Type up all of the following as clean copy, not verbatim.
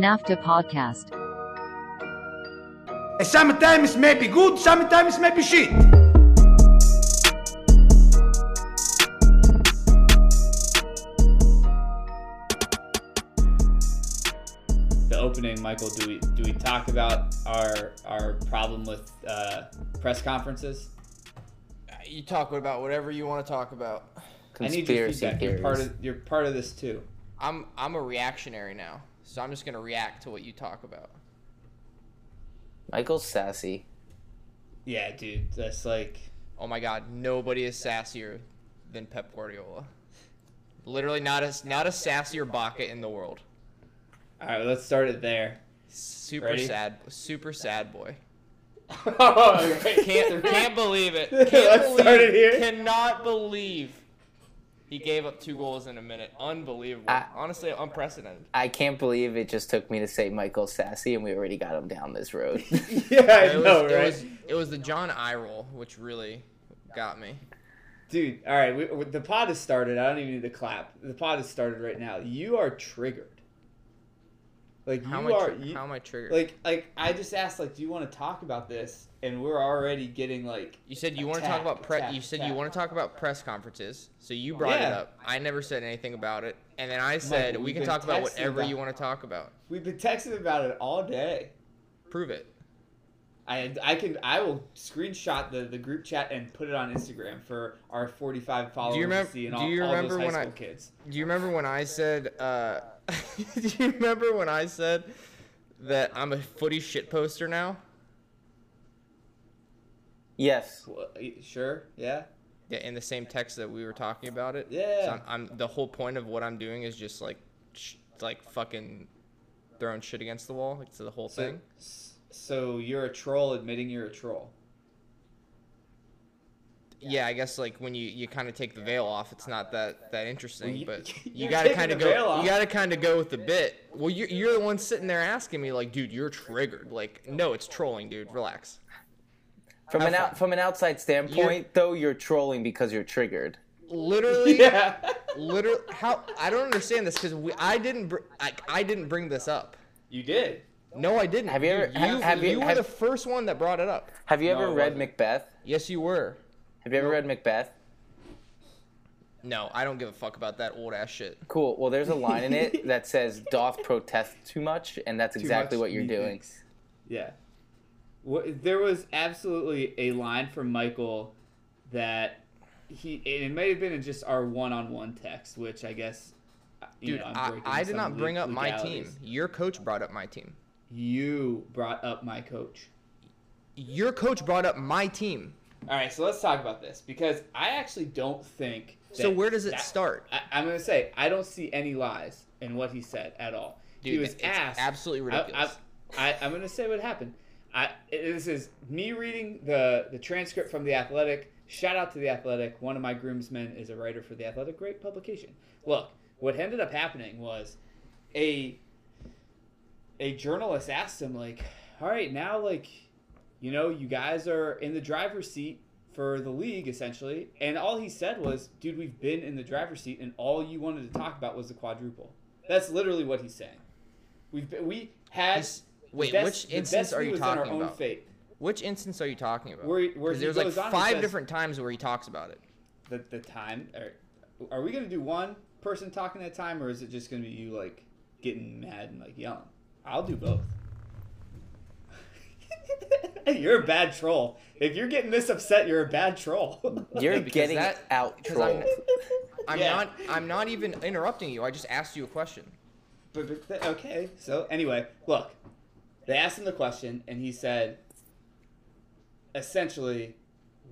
NAFTA podcast. Sometimes may be good, sometimes may be shit. The opening, Michael, do we talk about our problem with press conferences? You talk about whatever you want to talk about. Conspiracy theories. You're part of this too. I'm a reactionary now, so I'm just gonna react to what you talk about. Michael's sassy. Yeah, dude, that's like, oh my god, nobody is sassier than Pep Guardiola. Literally, not a sassier Baka in the world. All right, let's start it there. Super Ready? Sad, super sad boy. Oh, right. Can't believe it. Cannot believe. He gave up 2 goals in a minute. Unbelievable. Honestly, unprecedented. I can't believe it just took me to say Michael Sassy, and we already got him down this road. Yeah, I know, right? It was the John eye roll, which really got me. Dude, all right. The pod has started. I don't even need to clap. The pod has started right now. You are triggered. Like, how am I triggered? Like I just asked, like, do you want to talk about this? And we're already getting like. You said you want to talk about you want to talk about press conferences, so you brought it up. I never said anything about it, and then I said we can talk about whatever you want to talk about. We've been texting about it all day. Prove it. I will screenshot the group chat and put it on Instagram for our 45 followers to see, and all those high school kids. Do you remember when I said? Do you remember when I said that I'm a footy shit poster now? Yes. Sure. Yeah. Yeah. In the same text that we were talking about it. Yeah. So I'm the whole point of what I'm doing is just like fucking throwing shit against the wall. It's the whole thing. So you're a troll admitting you're a troll. Yeah, I guess like when you kind of take the veil off, it's not that interesting. But you gotta kind of go. You gotta kind of go with the bit. Well, you're the one sitting there asking me like, dude, you're triggered. Like, no, it's trolling, dude. Relax. From an outside standpoint, you're trolling because you're triggered. Literally, yeah. Literally, how I don't understand this because I didn't bring this up. You did. No, I didn't. Have you ever? You were the first one that brought it up. Have you ever read Macbeth? Yes, you were. Have you ever read Macbeth? No, I don't give a fuck about that old ass shit. Cool. Well, there's a line in it that says, "Doth protest too much," and that's exactly what you're doing. Yeah. There was absolutely a line from Michael that it may have been in just our one-on-one text, which I guess, I did not bring up my team. Your coach brought up my team. You brought up my coach. Your coach brought up my team. All right, so let's talk about this because I actually don't think. So where does it start? I'm going to say I don't see any lies in what he said at all. Dude, he was asked. Absolutely ridiculous. I'm going to say what happened. This is me reading the transcript from The Athletic. Shout out to The Athletic. One of my groomsmen is a writer for The Athletic. Great publication. Look, what ended up happening was a journalist asked him, like, all right, now, like, you guys are in the driver's seat for the league, essentially. And all he said was, dude, we've been in the driver's seat, and all you wanted to talk about was the quadruple. That's literally what he's saying. We had... Wait, which instance are you talking about? Which instance are you talking about? Because there's like 5 different times where he talks about it. The time? Are we going to do one person talking at a time, or is it just going to be you like getting mad and like yelling? I'll do both. You're a bad troll. If you're getting this upset, you're a bad troll. You're getting out trolled. I'm not even interrupting you. I just asked you a question. But okay, so anyway, look. They asked him the question, and he said, essentially,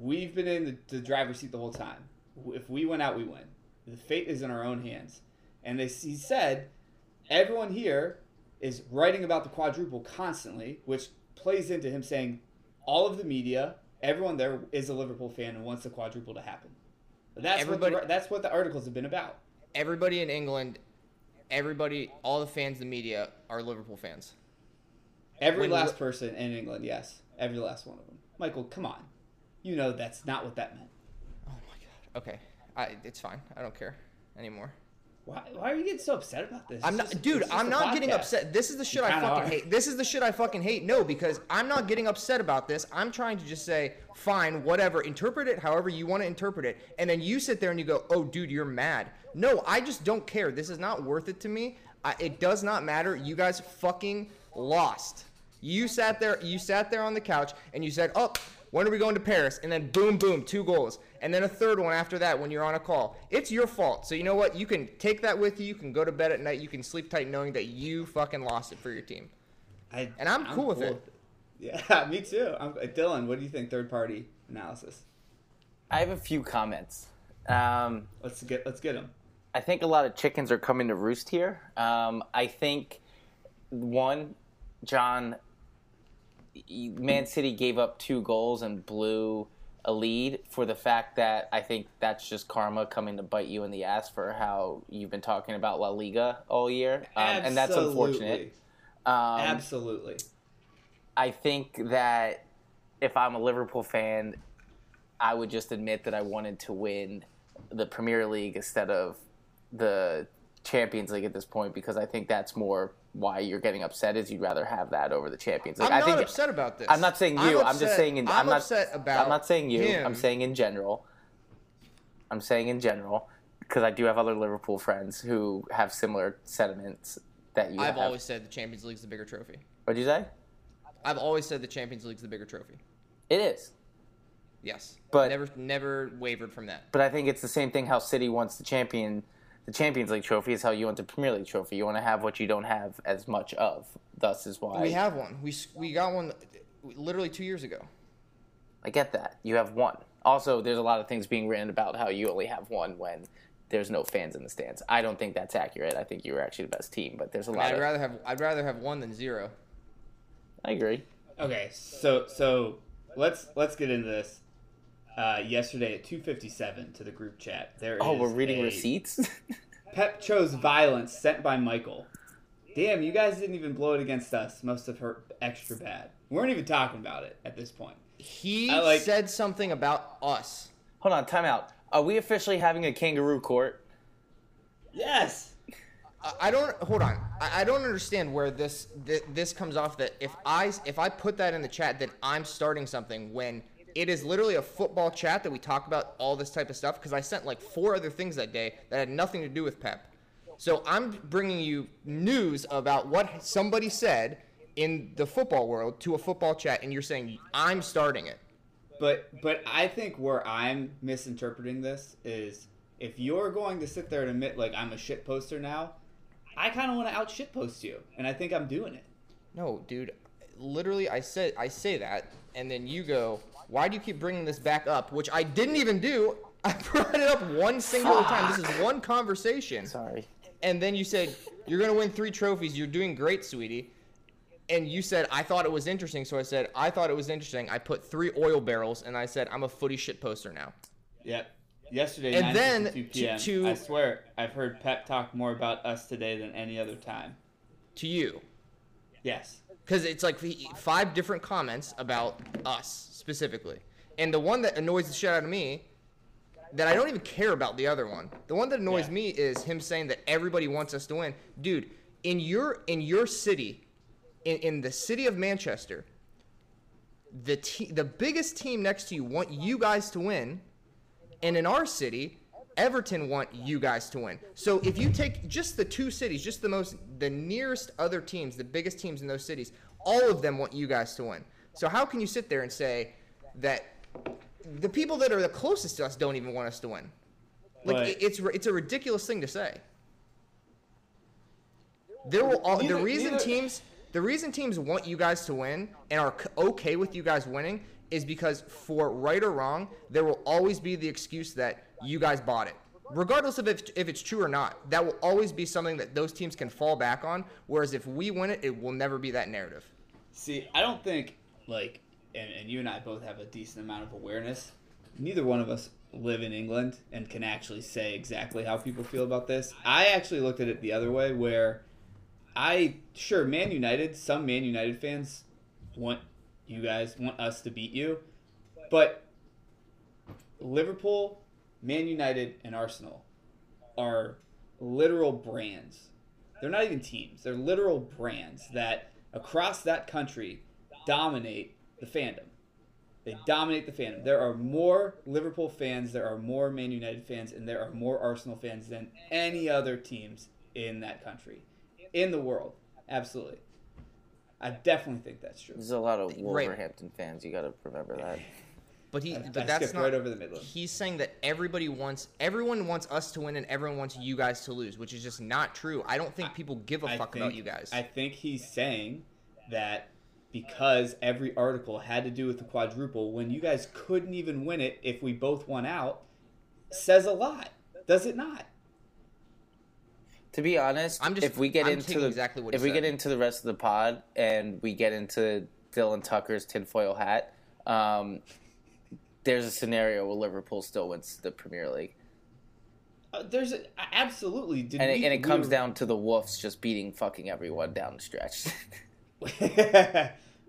we've been in the driver's seat the whole time. If we went out, we win. The fate is in our own hands. And he said, everyone here is writing about the quadruple constantly, which plays into him saying all of the media, everyone there is a Liverpool fan and wants the quadruple to happen. That's what the articles have been about. Everybody in England, all the fans, the media, are Liverpool fans. Every last person in England, yes. Every last one of them. Michael, come on. You know that's not what that meant. Oh, my God. Okay. It's fine. I don't care anymore. Why are you getting so upset about this? I'm not getting upset. This is the shit I fucking hate. This is the shit I fucking hate. No, because I'm not getting upset about this. I'm trying to just say, fine, whatever. Interpret it however you want to interpret it. And then you sit there and you go, oh, dude, you're mad. No, I just don't care. This is not worth it to me. It does not matter. You guys fucking lost. You sat there on the couch and you said, oh, when are we going to Paris? And then boom, boom, 2 goals. And then a third one after that when you're on a call. It's your fault. So you know what? You can take that with you. You can go to bed at night. You can sleep tight knowing that you fucking lost it for your team. I'm cool with it. Yeah, me too. Dylan, what do you think? Third party analysis. I have a few comments. Let's get them. I think a lot of chickens are coming to roost here. I think, one, John, Man City gave up 2 goals and blew a lead for the fact that I think that's just karma coming to bite you in the ass for how you've been talking about La Liga all year. And that's unfortunate. Absolutely. I think that if I'm a Liverpool fan, I would just admit that I wanted to win the Premier League instead of the Champions League at this point, because I think that's more why you're getting upset, is you'd rather have that over the Champions League. I'm not upset about this. I'm not saying you. I'm just saying in, I'm not upset about I'm not saying you. Him. I'm saying in general. I'm saying in general because I do have other Liverpool friends who have similar sentiments that you have. I've always said the Champions League's the bigger trophy. What'd you say? I've always said the Champions League's the bigger trophy. It is. Yes. But never wavered from that. But I think it's the same thing how City wants the Champions League trophy is how you want the Premier League trophy. You want to have what you don't have as much of. Thus is why we have one. We got one literally 2 years ago. I get that. You have one. Also, there's a lot of things being written about how you only have one when there's no fans in the stands. I don't think that's accurate. I think you were actually the best team, but there's a lot. I'd rather have one than zero. I agree. Okay, so let's get into this. Yesterday at 2:57 to the group chat. We're reading receipts? Pep chose violence sent by Michael. Damn, you guys didn't even blow it against us. Must have hurt extra bad. We weren't even talking about it at this point. He said something about us. Hold on, time out. Are we officially having a kangaroo court? Yes. I don't understand where this comes off that if I put that in the chat, then I'm starting something when it is literally a football chat that we talk about all this type of stuff, because I sent like 4 other things that day that had nothing to do with Pep. So I'm bringing you news about what somebody said in the football world to a football chat, and you're saying I'm starting it. But I think where I'm misinterpreting this is if you're going to sit there and admit like I'm a shit poster now, I kind of want to out shit post you, and I think I'm doing it. No, dude. Literally, I say that, and then you go, why do you keep bringing this back up? Which I didn't even do. I brought it up one single time. This is one conversation. Sorry. And then you said, you're going to win 3 trophies. You're doing great, sweetie. And you said, I thought it was interesting. So I said, I thought it was interesting. I put 3 oil barrels, and I said, I'm a footy shit poster now. Yep. Yesterday, and then 2 p.m., I swear, I've heard Pep talk more about us today than any other time. To you. Yes. Because it's like 5 different comments about us specifically. And the one that annoys the shit out of me, that I don't even care about the other one. The one that annoys me is him saying that everybody wants us to win. Dude, in your city, in the city of Manchester, the biggest team next to you want you guys to win. And in our city, Everton want you guys to win. So if you take just the 2 cities, just the nearest other teams, the biggest teams in those cities, all of them want you guys to win. So how can you sit there and say that the people that are the closest to us don't even want us to win? Like it's a ridiculous thing to say. The reason teams want you guys to win and are okay with you guys winning is because, for right or wrong, there will always be the excuse that you guys bought it. Regardless of if it's true or not, that will always be something that those teams can fall back on, whereas if we win it, it will never be that narrative. See, I don't think, like, and you and I both have a decent amount of awareness. Neither one of us live in England and can actually say exactly how people feel about this. I actually looked at it the other way, where Man United, some Man United fans want us to beat you, but Liverpool, Man United, and Arsenal are literal brands. They're not even teams. They're literal brands that across that country dominate the fandom. They dominate the fandom. There are more Liverpool fans, there are more Man United fans, and there are more Arsenal fans than any other teams in that country, in the world. Absolutely. I definitely think that's true. There's a lot of Wolverhampton fans. You got to remember that. But that's not right over the Midlands. He's saying that everyone wants us to win and everyone wants you guys to lose, which is just not true. I don't think people give a fuck about you guys. I think he's saying that because every article had to do with the quadruple when you guys couldn't even win it if we both won out says a lot, does it not? To be honest, if we get into the rest of the pod and we get into Dylan Tucker's tinfoil hat, there's a scenario where Liverpool still wins the Premier League. Absolutely. It comes down to the Wolves just beating fucking everyone down the stretch.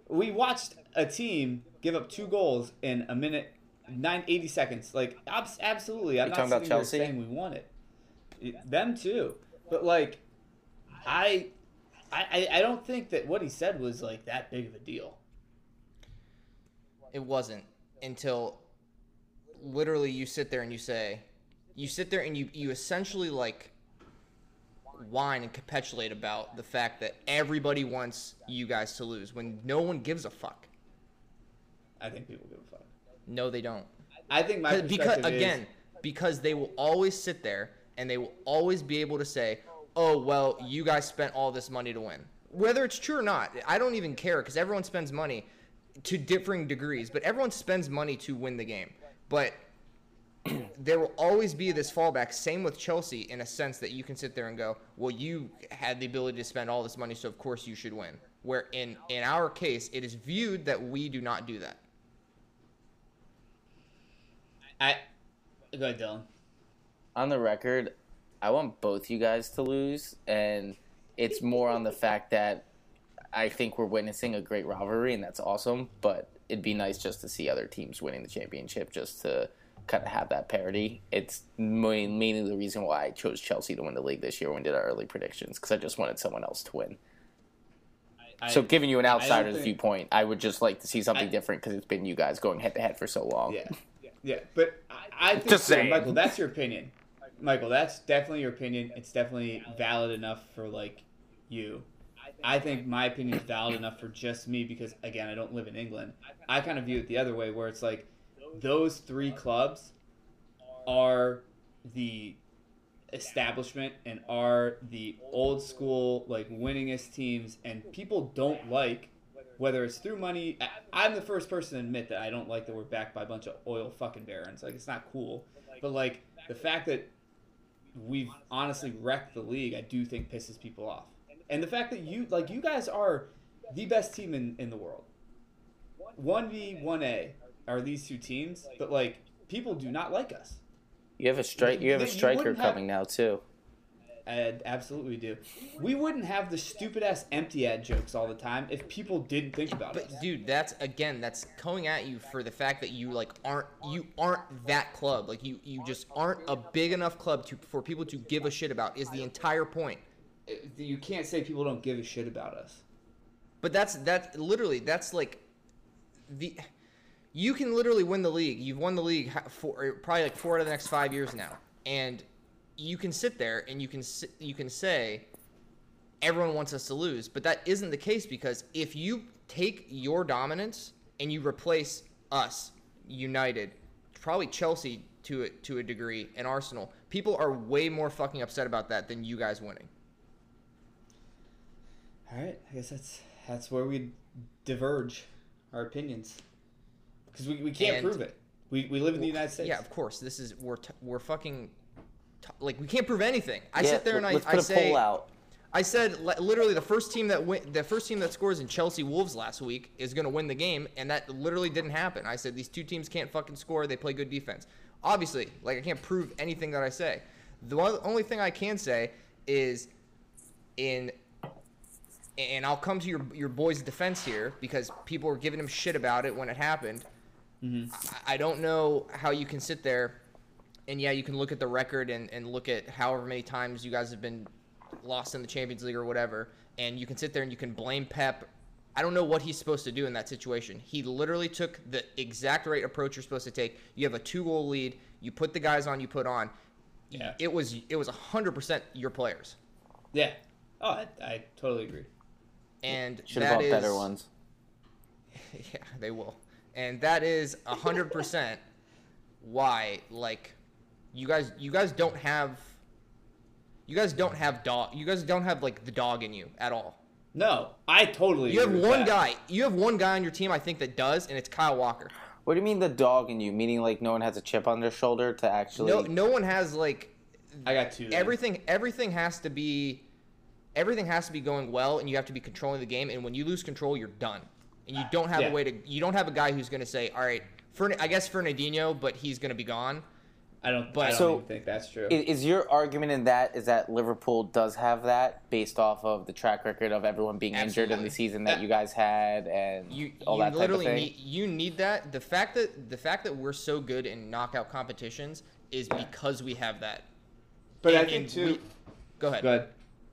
We watched a team give up 2 goals in 1 minute, 80 seconds. Like, absolutely. I'm not talking about Chelsea? Saying we won it. Them too. But, like, I don't think that what he said was, like, that big of a deal. It wasn't until literally you sit there and you essentially, like, whine and capitulate about the fact that everybody wants you guys to lose when no one gives a fuck. I think people give a fuck. No, they don't. I think my perspective because they will always sit there and they will always be able to say, oh, well, you guys spent all this money to win. Whether it's true or not, I don't even care because everyone spends money to differing degrees, but everyone spends money to win the game. But there will always be this fallback, same with Chelsea, in a sense that you can sit there and go, well, you had the ability to spend all this money, so of course you should win. Where in our case, it is viewed that we do not do that. Go ahead, Dylan. On the record, I want both you guys to lose, and it's more on the fact that I think we're witnessing a great rivalry, and that's awesome, but it'd be nice just to see other teams winning the championship just to kind of have that parity. It's mainly the reason why I chose Chelsea to win the league this year when we did our early predictions, because I just wanted someone else to win. So giving you an outsider's viewpoint, I would just like to see something different because it's been you guys going head-to-head for so long. Yeah. But I think, just saying. Michael, that's your opinion. Michael, that's definitely your opinion. It's definitely valid enough for, like, you. I think my opinion is valid enough for just me because, again, I don't live in England. I kind of view it the other way where it's like those 3 clubs are the establishment and are the old school, like, winningest teams, and people don't like, whether it's through money. I'm the first person to admit that I don't like that we're backed by a bunch of oil fucking barons. Like, it's not cool. But, like, the fact that we've honestly wrecked the league, I do think pisses people off. And the fact that you guys are the best team in the world. 1v1A are these 2 teams, but, like, people do not like us. You have a striker coming now too. I absolutely do. We wouldn't have the stupid ass empty ad jokes all the time if people didn't think about it. But dude, that's going at you for the fact that you aren't that club. Like you just aren't a big enough club for people to give a shit about is the entire point. You can't say people don't give a shit about us. But that's like the you can literally win the league. You've won the league for probably like 4 out of the next 5 years now. And you can sit there and you can say everyone wants us to lose, but that isn't the case because if you take your dominance and you replace us, United, probably Chelsea to a degree, and Arsenal, people are way more fucking upset about that than you guys winning. All right, I guess that's where we diverge our opinions because we can't prove it. We live in the United States. Yeah, of course. This is we're fucking. Like, we can't prove anything. I said literally the first team that scores in Chelsea Wolves last week is going to win the game, and that literally didn't happen. I said these 2 teams can't fucking score. They play good defense. Obviously, like, I can't prove anything that I say. The only thing I can say is and I'll come to your boy's defense here because people were giving him shit about it when it happened. Mm-hmm. I don't know how you can sit there And yeah, you can look at the record and look at however many times you guys have been lost in the Champions League or whatever, and you can sit there and you can blame Pep. I don't know what he's supposed to do in that situation. He literally took the exact right approach you're supposed to take. You have a 2-goal lead. You put the guys on. You put on. Yeah. It was 100% your players. Yeah. Oh, I totally agree. And should have bought better ones. Yeah, they will. And that is 100% why, like, you guys don't have like the dog in you at all. No, I totally agree. You have one guy on your team I think that does, and it's Kyle Walker. What do you mean the dog in you? Meaning like no one has a chip on their shoulder to actually... No one has like... I got two. Everything has to be going well, and you have to be controlling the game, and when you lose control, you're done. And you don't have a way to... You don't have a guy who's going to say, all right, I guess Fernandinho, but he's going to be gone. I don't even think that's true. Is your argument in that is that Liverpool does have that based off of the track record of everyone being injured in the season that you guys had and all that type of thing? You need that. The fact that we're so good in knockout competitions is because we have that. But I think too. Go ahead.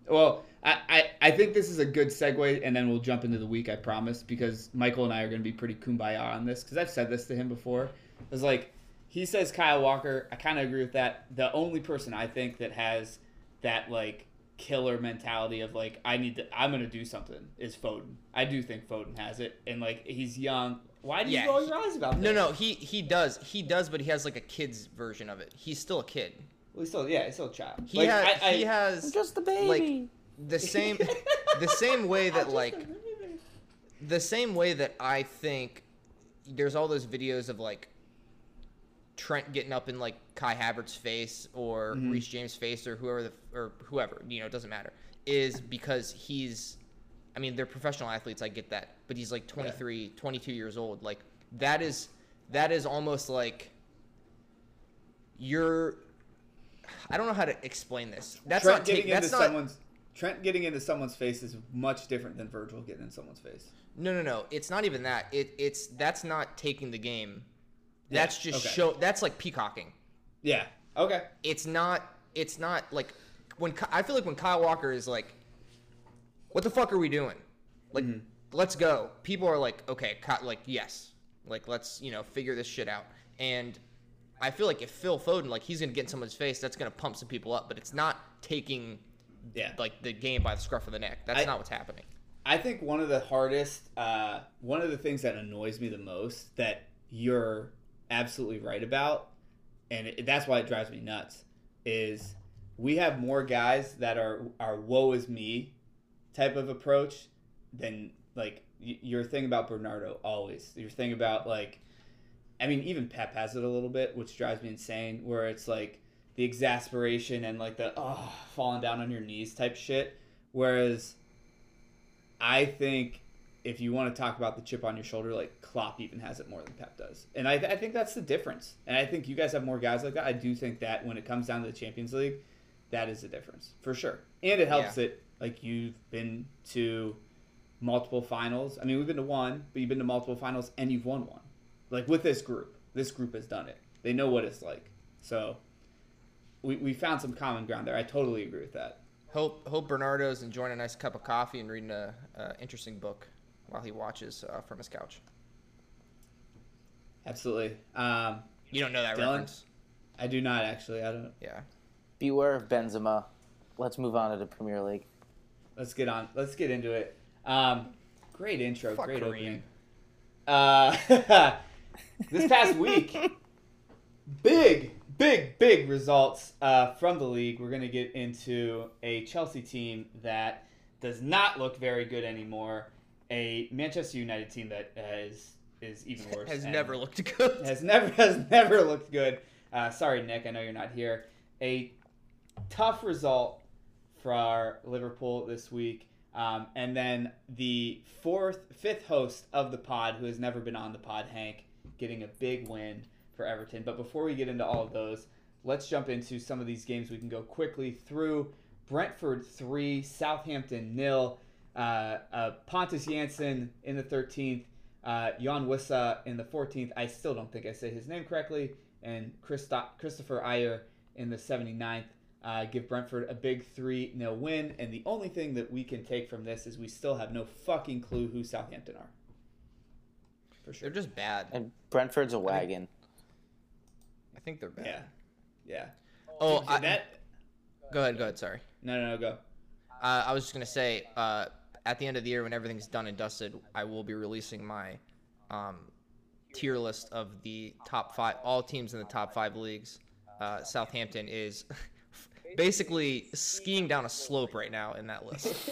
Well, I think this is a good segue, and then we'll jump into the week, I promise, because Michael and I are going to be pretty kumbaya on this because I've said this to him before. It's like, he says Kyle Walker. I kind of agree with that. The only person I think that has that, like, killer mentality of, like, I'm going to do something is Foden. I do think Foden has it. And, like, he's young. Why do you roll your eyes about this? No, he does. He does, but he has, like, a kid's version of it. He's still a kid. Well, he's still a child. He, like, he has... I'm just a baby. Like, the same way that I think there's all those videos of, like, Trent getting up in like Kai Havertz's face or Reece James' face or whoever, you know, it doesn't matter, is because they're professional athletes, I get that, but he's like 23, 22 years old. Like that is almost like I don't know how to explain this. Trent getting into someone's face is much different than Virgil getting in someone's face. No. It's not even that. That's not taking the game. That's that's like peacocking. Yeah. Okay. It's not like when I feel like when Kyle Walker is like, what the fuck are we doing? Like, let's go. People are like, okay, like, yes. Like, let's, you know, figure this shit out. And I feel like if Phil Foden, like, he's going to get in someone's face, that's going to pump some people up, but it's not taking like the game by the scruff of the neck. That's not what's happening. I think one of the hardest, one of the things that annoys me the most that you're absolutely right about, and that's why it drives me nuts, is we have more guys that are woe is me type of approach than, like, your thing about Bernardo always. Your thing about, like, I mean, even Pep has it a little bit, which drives me insane, where it's, like, the exasperation and, like, the, falling down on your knees type shit. Whereas I think if you want to talk about the chip on your shoulder, like, Klopp even has it more than Pep does. And I think that's the difference. And I think you guys have more guys like that. I do think that when it comes down to the Champions League, that is the difference for sure. And it helps that, like, you've been to multiple finals. I mean, we've been to one, but you've been to multiple finals and you've won one. Like, with this group has done it. They know what it's like. So we found some common ground there. I totally agree with that. Hope Bernardo's enjoying a nice cup of coffee and reading an interesting book while he watches from his couch. Absolutely. You don't know that reference? I do not, actually. I don't. Yeah. Beware of Benzema. Let's move on to the Premier League. Let's get into it. Great intro. Fuck great Green. Opening. This past week, big results from the league. We're going to get into a Chelsea team that does not look very good anymore. A Manchester United team that is even worse. Has never looked good. Sorry, Nick. I know you're not here. A tough result for Liverpool this week. And then the fifth host of the pod, who has never been on the pod, Hank, getting a big win for Everton. But before we get into all of those, let's jump into some of these games. We can go quickly through. Brentford 3, Southampton 0. Pontus Jansson in the 13th, Jan Wissa in the 14th. I still don't think I said his name correctly. and Christopher Ayer in the 79th give Brentford a big 3-0 win. And the only thing that we can take from this is we still have no fucking clue who Southampton are. For sure. They're just bad. And Brentford's a wagon. I think they're bad. Yeah. Oh, Go ahead. Sorry. No, go. I was just going to say, at the end of the year, when everything's done and dusted, I will be releasing my tier list of the top five, all teams in the top five leagues. Southampton is basically skiing down a slope right now in that list.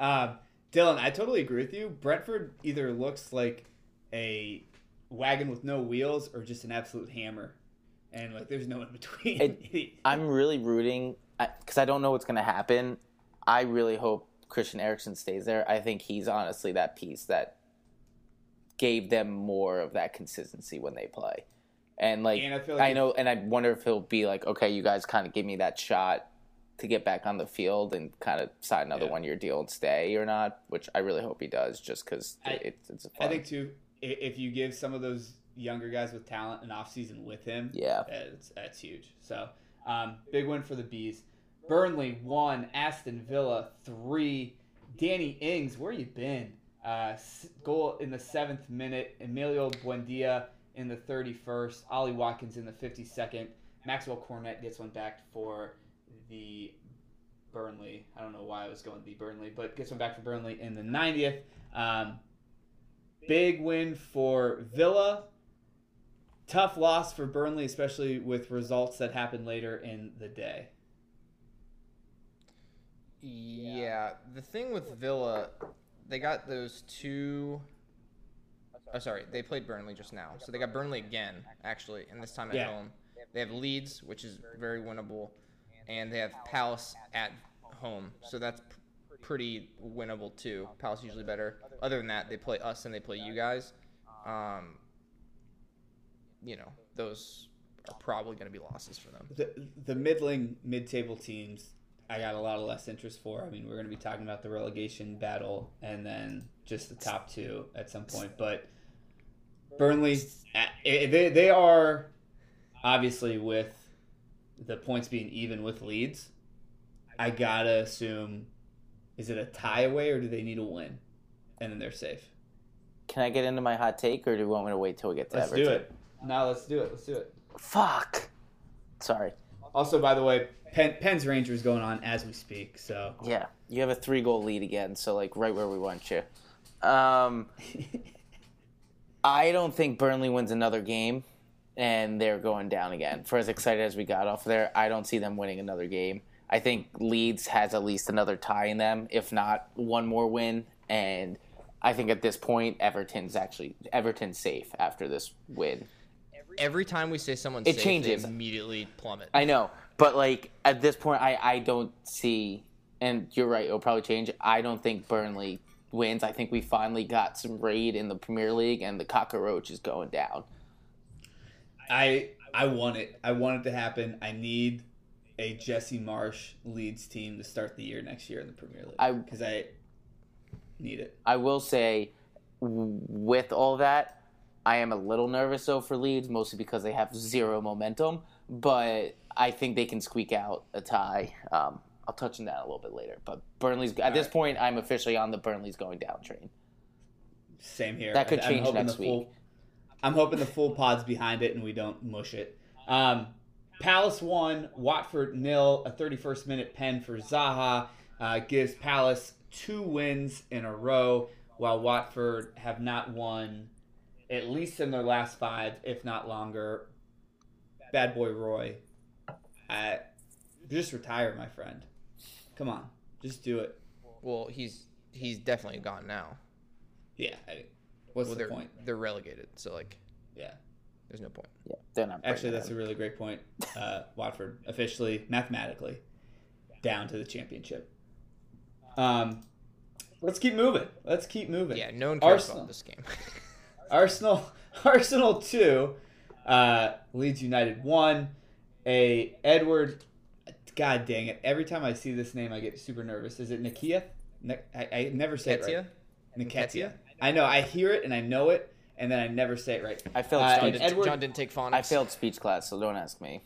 Dylan, I totally agree with you. Brentford either looks like a wagon with no wheels or just an absolute hammer. And like, there's no in between. I'm really rooting because I don't know what's going to happen. I really hope Christian Eriksen stays there. I think he's honestly that piece that gave them more of that consistency when they play. And like, and I know, and I wonder if he'll be like, okay, you guys kind of give me that shot to get back on the field and kind of sign another one-year deal and stay or not, which I really hope he does, just because it's fun. I think too, if you give some of those younger guys with talent and offseason with him, that's huge. So big win for the Bees. Burnley 1, Aston Villa 3. Danny Ings, where you been? Goal in the 7th minute. Emilio Buendia in the 31st. Ollie Watkins in the 52nd. Maxwell Cornet gets one back for the Burnley. I don't know why I was going the Burnley, but gets one back for Burnley in the 90th. Big win for Villa. Tough loss for Burnley, especially with results that happened later in the day. Yeah. The thing with Villa, they got those two... Oh, sorry. They played Burnley just now. So they got Burnley again, actually, and this time at home. They have Leeds, which is very winnable, and they have Palace at home. So that's pretty winnable, too. Palace usually better. Other than that, they play us and they play you guys. You know, those are probably going to be losses for them. The middling mid-table teams, I got a lot of less interest for. I mean, we're going to be talking about the relegation battle and then just the top two at some point. But Burnley, they are obviously, with the points being even with Leeds, I got to assume, is it a tie away or do they need a win? And then they're safe. Can I get into my hot take, or do you want me to wait till we get to Everton? Let's do it. No, let's do it. Fuck. Sorry. Also, by the way, Penn's Rangers going on as we speak, so. Yeah, you have a 3-goal lead again, so, like, right where we want you. I don't think Burnley wins another game, and they're going down again. For as excited as we got off there, I don't see them winning another game. I think Leeds has at least another tie in them, if not one more win, and I think at this point, Everton's safe after this win. Every time we say someone's safe, changes. They immediately plummet. I know, but like at this point, I don't see, and you're right, it'll probably change. I don't think Burnley wins. I think we finally got some raid in the Premier League, and the cockroach is going down. I want it. I want it to happen. I need a Jesse Marsh Leeds team to start the year next year in the Premier League, because I need it. I will say, with all that, I am a little nervous, though, for Leeds, mostly because they have zero momentum. But I think they can squeak out a tie. I'll touch on that a little bit later. But Burnley's at this point, I'm officially on the Burnley's going down train. Same here. That could change next week. I'm hoping the full pod's behind it and we don't mush it. Palace 1, Watford 0. A 31st-minute pen for Zaha gives Palace 2 wins in a row, while Watford have not won at least in their last 5, if not longer. Bad boy Roy, just retire, my friend. Come on, just do it. Well, he's definitely gone now. Yeah. What's the point? They're relegated, so like, yeah, there's no point. Yeah, they're not. Actually, that's a really great point. Watford officially, mathematically, down to the championship. Let's keep moving. Yeah, no one cares about this game. Arsenal 2, Leeds United 1. Edward, god dang it! Every time I see this name, I get super nervous. Is it Nketiah? I never say it right. Nketiah. I know. I hear it and I know it, and then I never say it right. I failed. John didn't take phonics. I failed speech class, so don't ask me.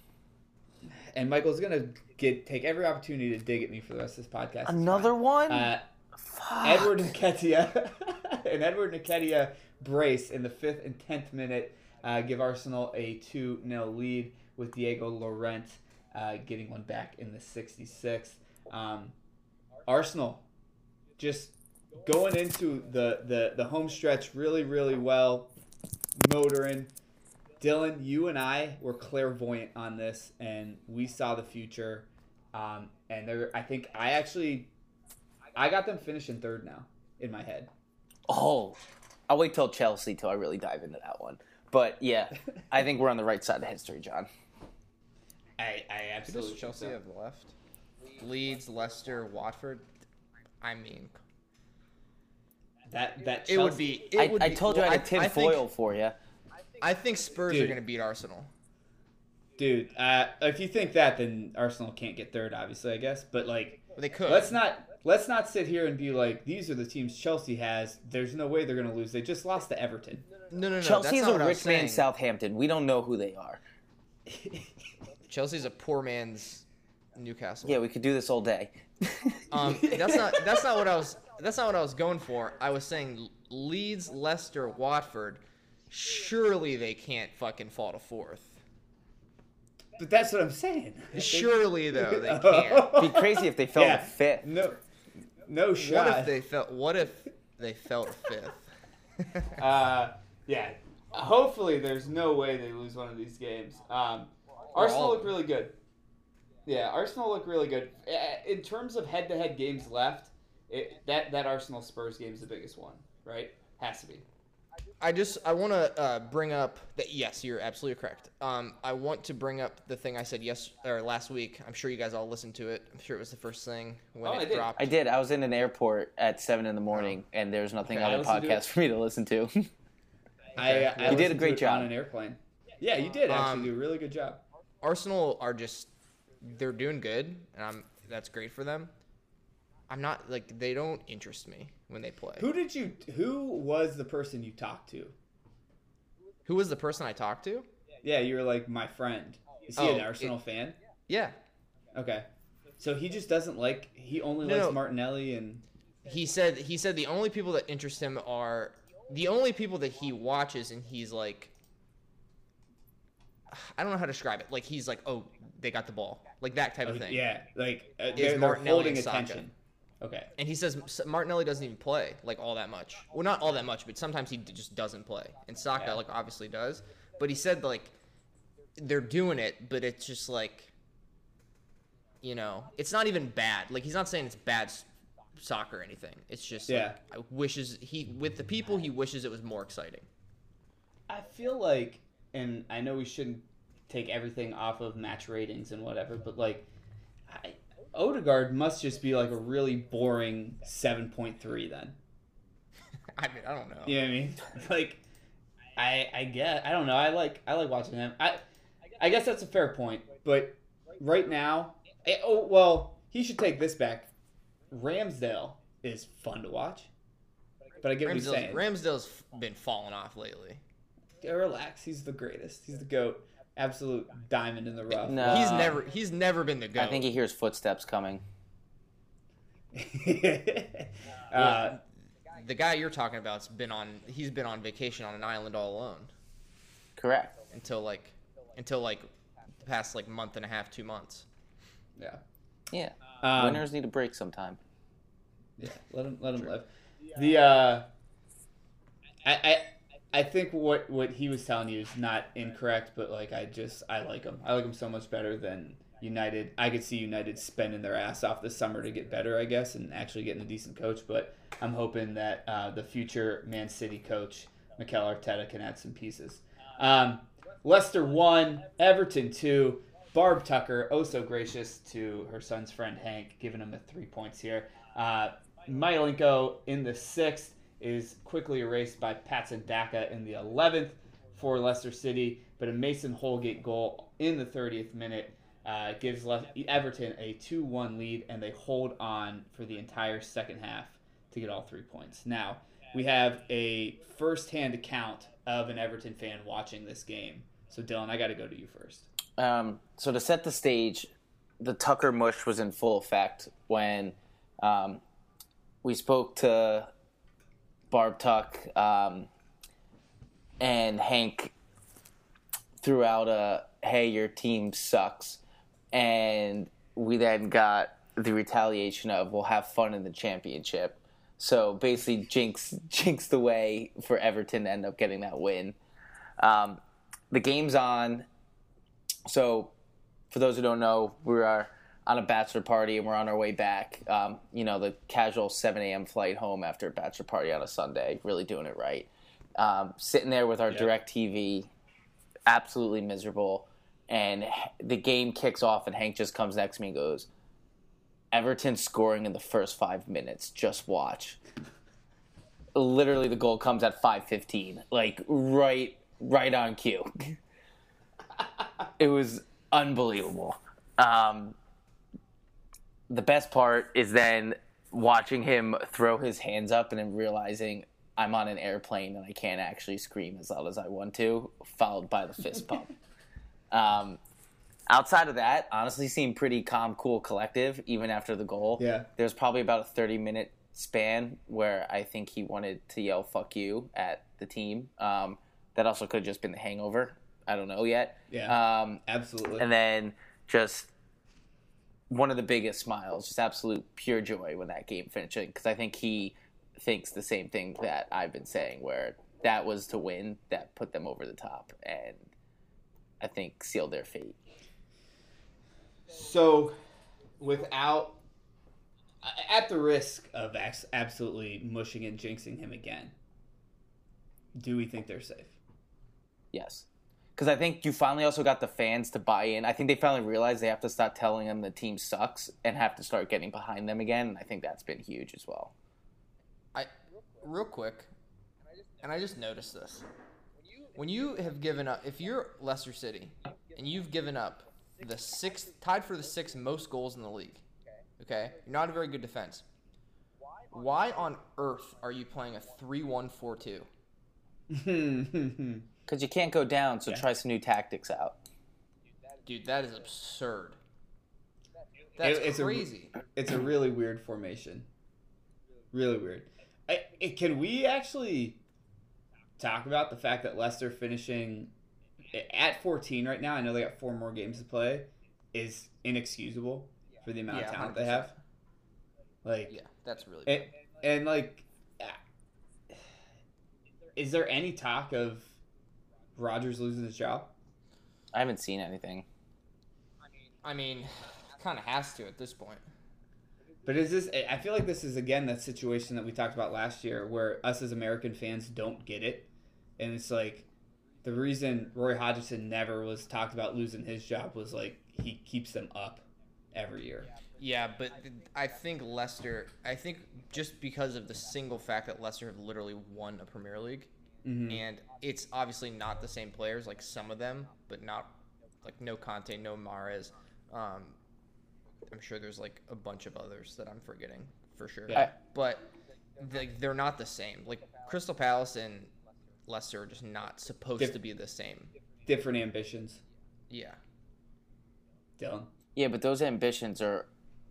And Michael's gonna take every opportunity to dig at me for the rest of this podcast. Another one. Fuck. Edward Nketiah, an Edward Nketiah brace in the 5th and 10th minute give Arsenal a 2-0 lead, with Diego Llorente getting one back in the 66th. Arsenal just going into the home stretch really, really well, motoring. Dylan, you and I were clairvoyant on this, and we saw the future. I got them finishing third now in my head. Oh, I'll wait till Chelsea till I really dive into that one. But yeah, I think we're on the right side of history, John. I absolutely. Does Chelsea have left? Leeds, Leicester, Watford. I mean, that Chelsea, it would be. I told you I had a tinfoil for you. I think Spurs are going to beat Arsenal. Dude, if you think that, then Arsenal can't get third, obviously, I guess. But like, they could. Let's not sit here and be like, these are the teams Chelsea has. There's no way they're going to lose. They just lost to Everton. No. Chelsea's a rich man's Southampton. We don't know who they are. Chelsea's a poor man's Newcastle. Yeah, we could do this all day. That's not what I was going for. I was saying Leeds, Leicester, Watford. Surely they can't fucking fall to 4th. But that's what I'm saying. Surely though they can't. It'd be crazy if they fell to 5th. No shot. What if they fell to 5th? Yeah. Hopefully there's no way they lose one of these games. Arsenal look really good. Yeah, Arsenal look really good. In terms of head-to-head games left, that Arsenal Spurs game is the biggest one, right? Has to be. I want to bring up that, yes, you're absolutely correct. I want to bring up the thing I said last week. I'm sure you guys all listened to it. I'm sure it was the first thing when it dropped. I did. I was in an airport at 7 in the morning, and there was nothing on the podcast for me to listen to. I you did a great job on an airplane. Yeah, you did actually do a really good job. Arsenal are just – they're doing good, and that's great for them. I'm not, like, they don't interest me when they play. Who was the person you talked to? Who was the person I talked to? Yeah, you were like, my friend. Is he an Arsenal fan? Yeah. Okay. So he just doesn't like, he only likes Martinelli and... He said the only people that interest him are, the only people that he watches and he's like, I don't know how to describe it. Like, he's like, oh, they got the ball. Like that type of thing. Yeah, like, they're holding attention. Okay. And he says Martinelli doesn't even play, like, all that much. Well, not all that much, but sometimes he just doesn't play. And Saka, like, obviously does. But he said, like, they're doing it, but it's just, like, you know, it's not even bad. Like, he's not saying it's bad soccer or anything. It's just, like, with the people, he wishes it was more exciting. I feel like, and I know we shouldn't take everything off of match ratings and whatever, but, like, Odegaard must just be like a really boring 7.3 then. I mean, I don't know. You know what I mean? Like, I guess I don't know. I like watching him. I guess that's a fair point. But right now, he should take this back. Ramsdale is fun to watch, but I get what you're saying. Ramsdale's been falling off lately. Relax, he's the greatest. He's the GOAT. Absolute diamond in the rough. No. He's never been the GOAT. I think he hears footsteps coming. The guy you're talking about's been on vacation on an island all alone. Correct. Until the past like month and a half, 2 months. Yeah. Yeah. Winners need a break sometime. Yeah. Let him live. The I think what he was telling you is not incorrect, but like I like him. I like him so much better than United. I could see United spending their ass off this summer to get better, I guess, and actually getting a decent coach. But I'm hoping that the future Man City coach Mikel Arteta can add some pieces. Leicester 1, Everton 2. Barb Tucker, oh so gracious to her son's friend Hank, giving him 3 points here. Myelenko in the 6th. Is quickly erased by Patson Daka in the 11th for Leicester City, but a Mason Holgate goal in the 30th minute gives Everton a 2-1 lead, and they hold on for the entire second half to get all 3 points. Now, we have a first-hand account of an Everton fan watching this game. So, Dylan, I got to go to you first. So to set the stage, the Tucker mush was in full effect when we spoke to Barb Tuck and Hank threw out a, hey, your team sucks. And we then got the retaliation of, we'll have fun in the championship. So basically jinxed the way for Everton to end up getting that win. The game's on. So for those who don't know, we are on a bachelor party and we're on our way back. You know, the casual 7 a.m. flight home after a bachelor party on a Sunday, really doing it right. Sitting there with our DirecTV, absolutely miserable. And the game kicks off and Hank just comes next to me and goes, Everton scoring in the first 5 minutes. Just watch. Literally, the goal comes at 5:15, like right on cue. It was unbelievable. The best part is then watching him throw his hands up and then realizing I'm on an airplane and I can't actually scream as loud as I want to, followed by the fist pump. Outside of that, honestly seemed pretty calm, cool, collective, even after the goal. Yeah. There's probably about a 30-minute span where I think he wanted to yell, fuck you, at the team. That also could have just been the hangover. I don't know yet. Yeah, absolutely. And then just one of the biggest smiles, just absolute pure joy when that game finished. Because I think he thinks the same thing that I've been saying, where that was to win, that put them over the top, and I think sealed their fate. So, at the risk of absolutely mushing and jinxing him again, do we think they're safe? Yes. Because I think you finally also got the fans to buy in. I think they finally realized they have to stop telling them the team sucks and have to start getting behind them again. And I think that's been huge as well. I just noticed this. When you have given up, if you're Leicester City and you've given up tied for the sixth most goals in the league. Okay? You're not a very good defense. Why on earth are you playing a 3-1-4-2? Because you can't go down, so try some new tactics out. Dude, that is absurd. That's crazy. It's a really weird formation. Really weird. Can we actually talk about the fact that Leicester finishing at 14 right now, I know they got 4 more games to play, is inexcusable for the amount of talent 100%. They have. Like, yeah, that's really bad. And, like, is there any talk of Rodgers losing his job? I haven't seen anything. I mean, kind of has to at this point. But is this? I feel like this is, again, that situation that we talked about last year where us as American fans don't get it. And it's like, the reason Roy Hodgson never was talked about losing his job was, like, he keeps them up every year. Yeah, but I think just because of the single fact that Leicester have literally won a Premier League, and it's obviously not the same players, like some of them, but not, like, no Conte, no Mahrez. I'm sure there's, like, a bunch of others that I'm forgetting for sure. Yeah. But they're not the same. Like, Crystal Palace and Leicester are just not supposed to be the same. Different ambitions. Yeah. Dylan? Yeah, but those ambitions are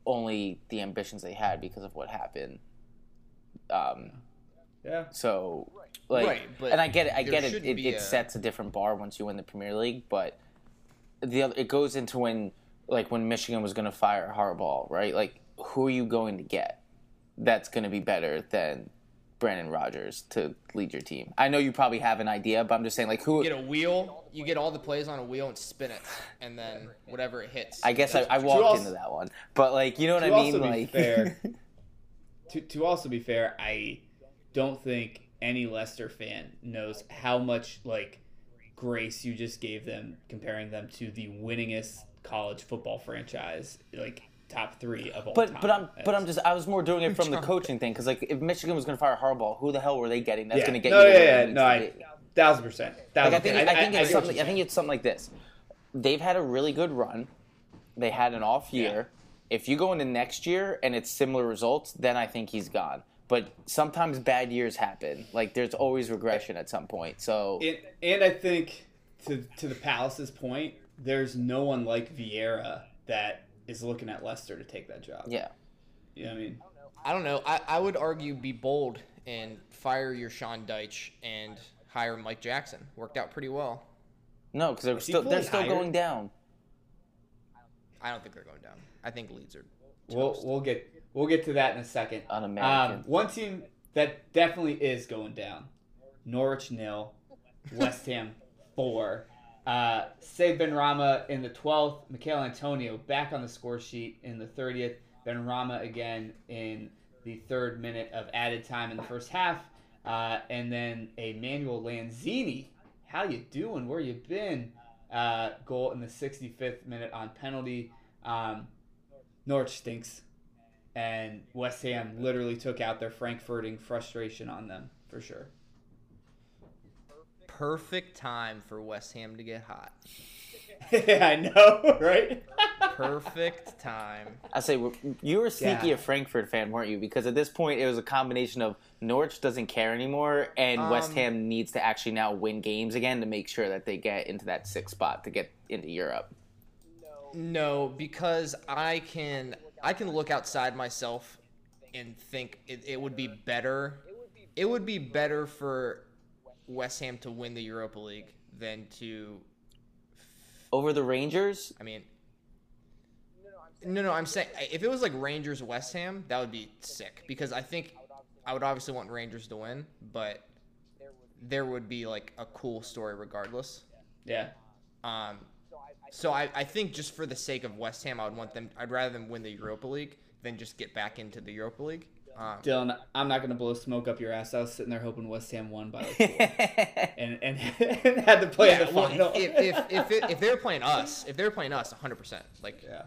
only the ambitions they had because of what happened. Yeah. So, like, but and I get it. It sets a different bar once you win the Premier League, but it goes into when Michigan was going to fire Harbaugh, right? Like, who are you going to get that's going to be better than Brandon Rodgers to lead your team? I know you probably have an idea, but I'm just saying, like, who... You get a wheel, you get all the plays on a wheel and spin it, and then whatever it hits. I guess I walked into that one. But, like, you know what I mean? Like, to also be fair, I don't think any Leicester fan knows how much, like, grace you just gave them, comparing them to the winningest college football franchise, like, top 3 of all time. I was more doing it from the coaching thing, because, like, if Michigan was going to fire Harbaugh, who the hell were they getting? That's going to get you. No, 1,000%. I think it's something like this. They've had a really good run. They had an off year. Yeah. If you go into next year and it's similar results, then I think he's gone. But sometimes bad years happen. Like, there's always regression at some point. So and I think to the Palace's point, there's no one like Vieira that is looking at Leicester to take that job. Yeah. You know what I mean? I don't know. I would argue be bold and fire your Sean Dyche and hire Mike Jackson. Worked out pretty well. No, because they're still going down. I don't think they're going down. I think Leeds are toast. We'll get to that in a second. One team that definitely is going down: Norwich 0, West Ham 4. Save Benrahma in the 12th. Michail Antonio back on the score sheet in the 30th. Benrahma again in the 3rd minute of added time in the first half. And then Emmanuel Lanzini, how you doing? Where you been? Goal in the 65th minute on penalty. Norwich stinks. And West Ham literally took out their Frankfurting frustration on them, for sure. Perfect time for West Ham to get hot. Yeah, I know, right? Perfect time. I say, you were sneaky a Frankfurt fan, weren't you? Because at this point, it was a combination of Norwich doesn't care anymore, and West Ham needs to actually now win games again to make sure that they get into that 6th spot to get into Europe. No, because I can look outside myself and think it would be better. It would be better for West Ham to win the Europa League than to over the Rangers. I mean, no. I'm saying if it was like Rangers West Ham, that would be sick because I think I would obviously want Rangers to win, but there would be like a cool story regardless. Yeah. So I think just for the sake of West Ham, I'd rather them win the Europa League than just get back into the Europa League. Dylan, I'm not going to blow smoke up your ass. I was sitting there hoping West Ham won by like 4 and had to play in the final. If they're playing us, 100%, like yeah.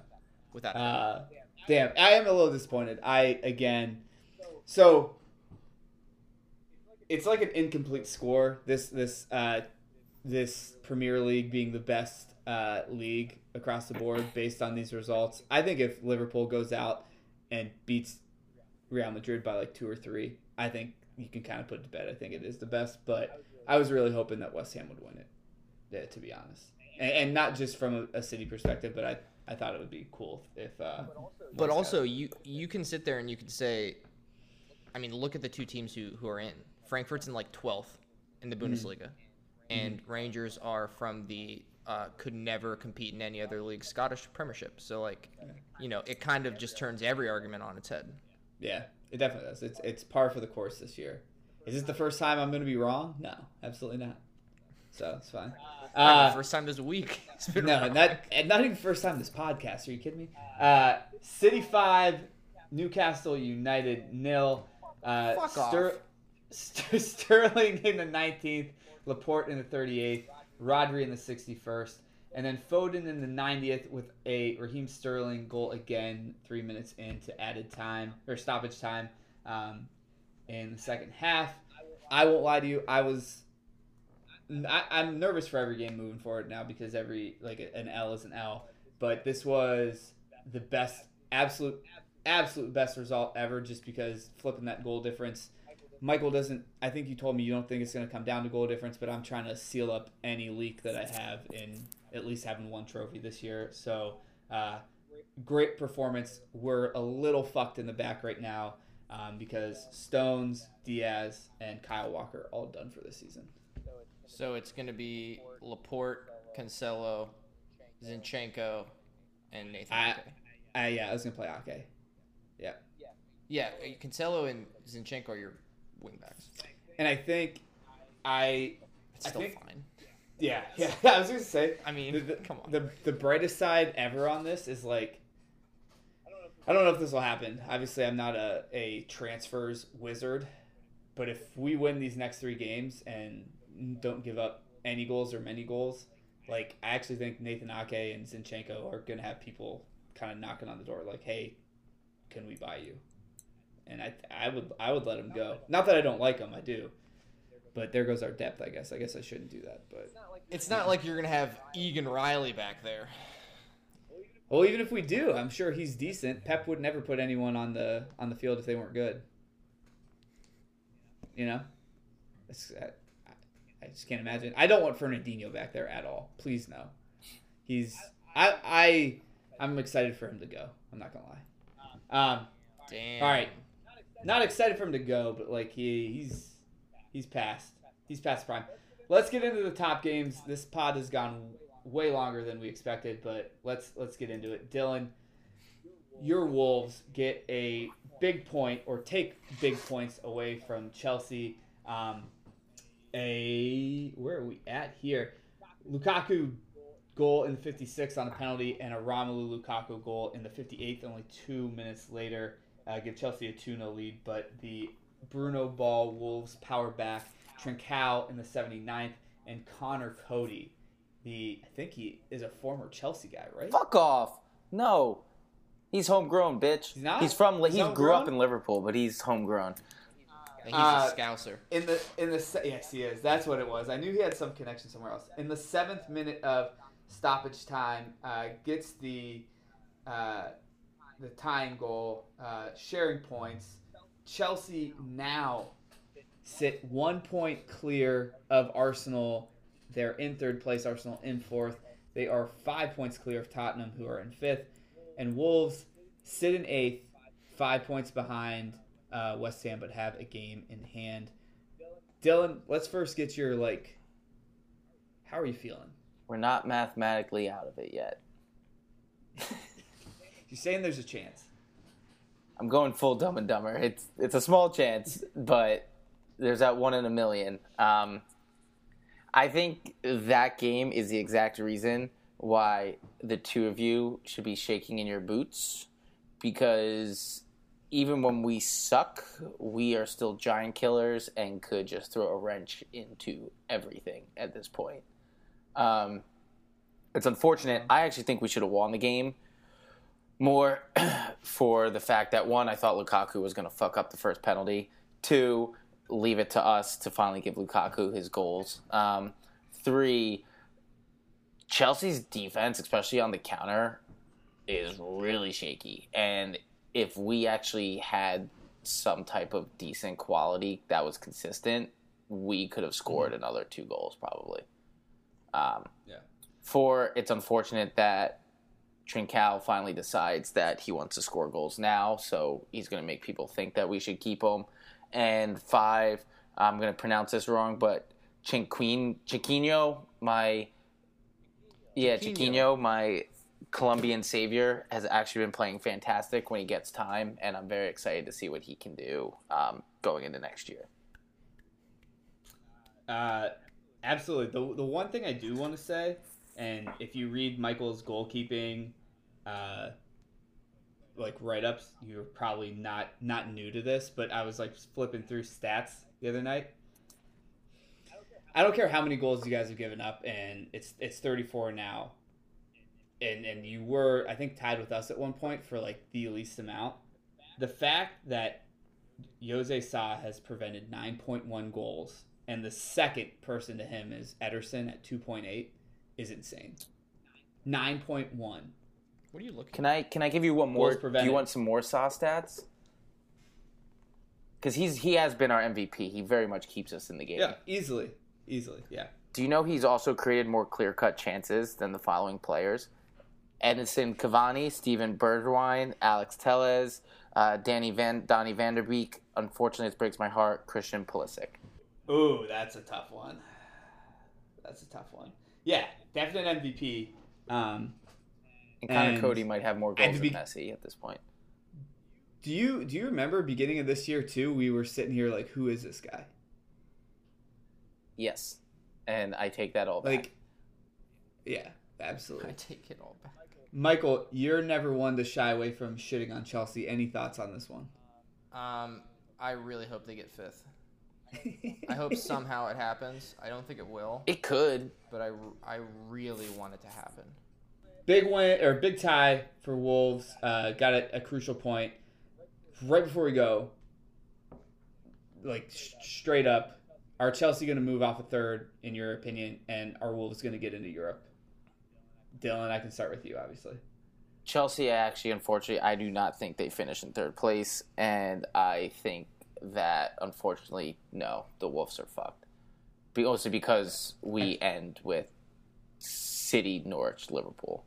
Without damn, I am a little disappointed. So it's like an incomplete score. This Premier League being the best league across the board based on these results. I think if Liverpool goes out and beats Real Madrid by like 2 or 3, I think you can kind of put it to bed. I think it is the best, but I was really hoping that West Ham would win it, yeah, to be honest. And not just from a City perspective, but I thought it would be cool if... but also, you can sit there and you can say, I mean, look at the two teams who are in. Frankfurt's in like 12th in the Bundesliga, and Rangers are from the... could never compete in any other league, Scottish Premiership. So, like, you know, it kind of just turns every argument on its head. Yeah, it definitely does. It's par for the course this year. Is this the first time I'm going to be wrong? No, absolutely not. So, it's fine. First time this week. It's been not even first time this podcast. Are you kidding me? City 5, Newcastle United 0. Fuck off. Sterling in the 19th, Laporte in the 38th. Rodri in the 61st, and then Foden in the 90th with a Raheem Sterling goal again 3 minutes into added time or stoppage time in the second half. I won't lie to you, I'm nervous for every game moving forward now because every like an L is an L, but this was the best absolute best result ever just because flipping that goal difference. Michael doesn't. I think you told me you don't think it's going to come down to goal difference, but I'm trying to seal up any leak that I have in at least having one trophy this year. So, great performance. We're a little fucked in the back right now because Stones, Diaz, and Kyle Walker are all done for this season. So it's going to be Laporte, Cancelo, Zinchenko, and Nathan Ake. I was going to play Ake. Yeah. Yeah, Cancelo and Zinchenko are your wing backs. And I think it's still fine. Yeah. I was gonna say. I mean, come on. The brightest side ever on this is like, I don't know if this will happen. Obviously, I'm not a transfers wizard, but if we win these next 3 games and don't give up any goals or many goals, like I actually think Nathan Ake and Zinchenko are gonna have people kind of knocking on the door, like, hey, can we buy you? And I would let him go. Not that I don't like him, I do. But there goes our depth, I guess. I guess I shouldn't do that. But it's not like you're going to have Egan Riley back there. Well, even if we do, I'm sure he's decent. Pep would never put anyone on the field if they weren't good. You know, I just can't imagine. I don't want Fernandinho back there at all. Please no. I'm excited for him to go. I'm not gonna lie. Damn. All right. Not excited for him to go, but like he's past. He's past prime. Let's get into the top games. This pod has gone way longer than we expected, but let's get into it. Dylan, your Wolves get a big point or take big points away from Chelsea. Where are we at here? Lukaku goal in the 56 on a penalty and a Romelu Lukaku goal in the 58th, only 2 minutes later. Give Chelsea a 2-0 lead, but the Bruno Ball Wolves power back. Trincao in the 79th and Connor Cody. I think he is a former Chelsea guy, right? Fuck off. No. He's homegrown, bitch. He's not? He grew up in Liverpool, but he's homegrown. He's a Scouser. Yes, he is. That's what it was. I knew he had some connection somewhere else. In the 7th minute of stoppage time, gets the tying goal, sharing points. Chelsea now sit 1 point clear of Arsenal. They're in 3rd place, Arsenal in 4th. They are 5 points clear of Tottenham, who are in 5th. And Wolves sit in 8th, 5 points behind West Ham, but have a game in hand. Dylan, let's first get your, how are you feeling? We're not mathematically out of it yet. You're saying there's a chance. I'm going full Dumb and Dumber. It's a small chance, but there's that one in a million. I think that game is the exact reason why the two of you should be shaking in your boots, because even when we suck, we are still giant killers and could just throw a wrench into everything at this point. It's unfortunate. I actually think we should have won the game more for the fact that, one, I thought Lukaku was going to fuck up the first penalty. Two, leave it to us to finally give Lukaku his goals. Three, Chelsea's defense, especially on the counter, is really shaky. And if we actually had some type of decent quality that was consistent, we could have scored another 2 goals probably. Four, it's unfortunate that Trincao finally decides that he wants to score goals now, so he's going to make people think that we should keep him. And 5, I'm going to pronounce this wrong, but Chiquinho, my Colombian savior, has actually been playing fantastic when he gets time, and I'm very excited to see what he can do going into next year. Absolutely. The one thing I do want to say, and if you read Michael's goalkeeping write-ups, you're probably not new to this, but I was flipping through stats the other night. I don't care how many goals you guys have given up, and it's 34 now, and you were, I think, tied with us at one point for the least amount. The fact that Jose Sa has prevented 9.1 goals and the second person to him is Ederson at 2.8 is insane. 9.1. What are you looking at? Can I give you one more? Do you want some more Sa stats? Because he has been our MVP. He very much keeps us in the game. Yeah, easily, yeah. Do you know he's also created more clear-cut chances than the following players? Edinson Cavani, Steven Bergwijn, Alex Telles, Donny van der Beek. Unfortunately, this breaks my heart, Christian Pulisic. Ooh, that's a tough one. Yeah, definite MVP. And Connor Cody might have more goals than Messi at this point. Do you remember beginning of this year, too, we were sitting here who is this guy? Yes, and I take that all back. Yeah, absolutely. I take it all back. Michael, you're never one to shy away from shitting on Chelsea. Any thoughts on this one? I really hope they get 5th. I hope somehow it happens. I don't think it will. It could. But I really want it to happen. Big win or big tie for Wolves. Got a crucial point right before we go. Straight up, are Chelsea going to move off a 3rd in your opinion, and are Wolves going to get into Europe? Dylan, I can start with you, obviously. Chelsea, unfortunately, I do not think they finish in 3rd place, and I think that, unfortunately, no, the Wolves are fucked. Also because we end with City, Norwich, Liverpool.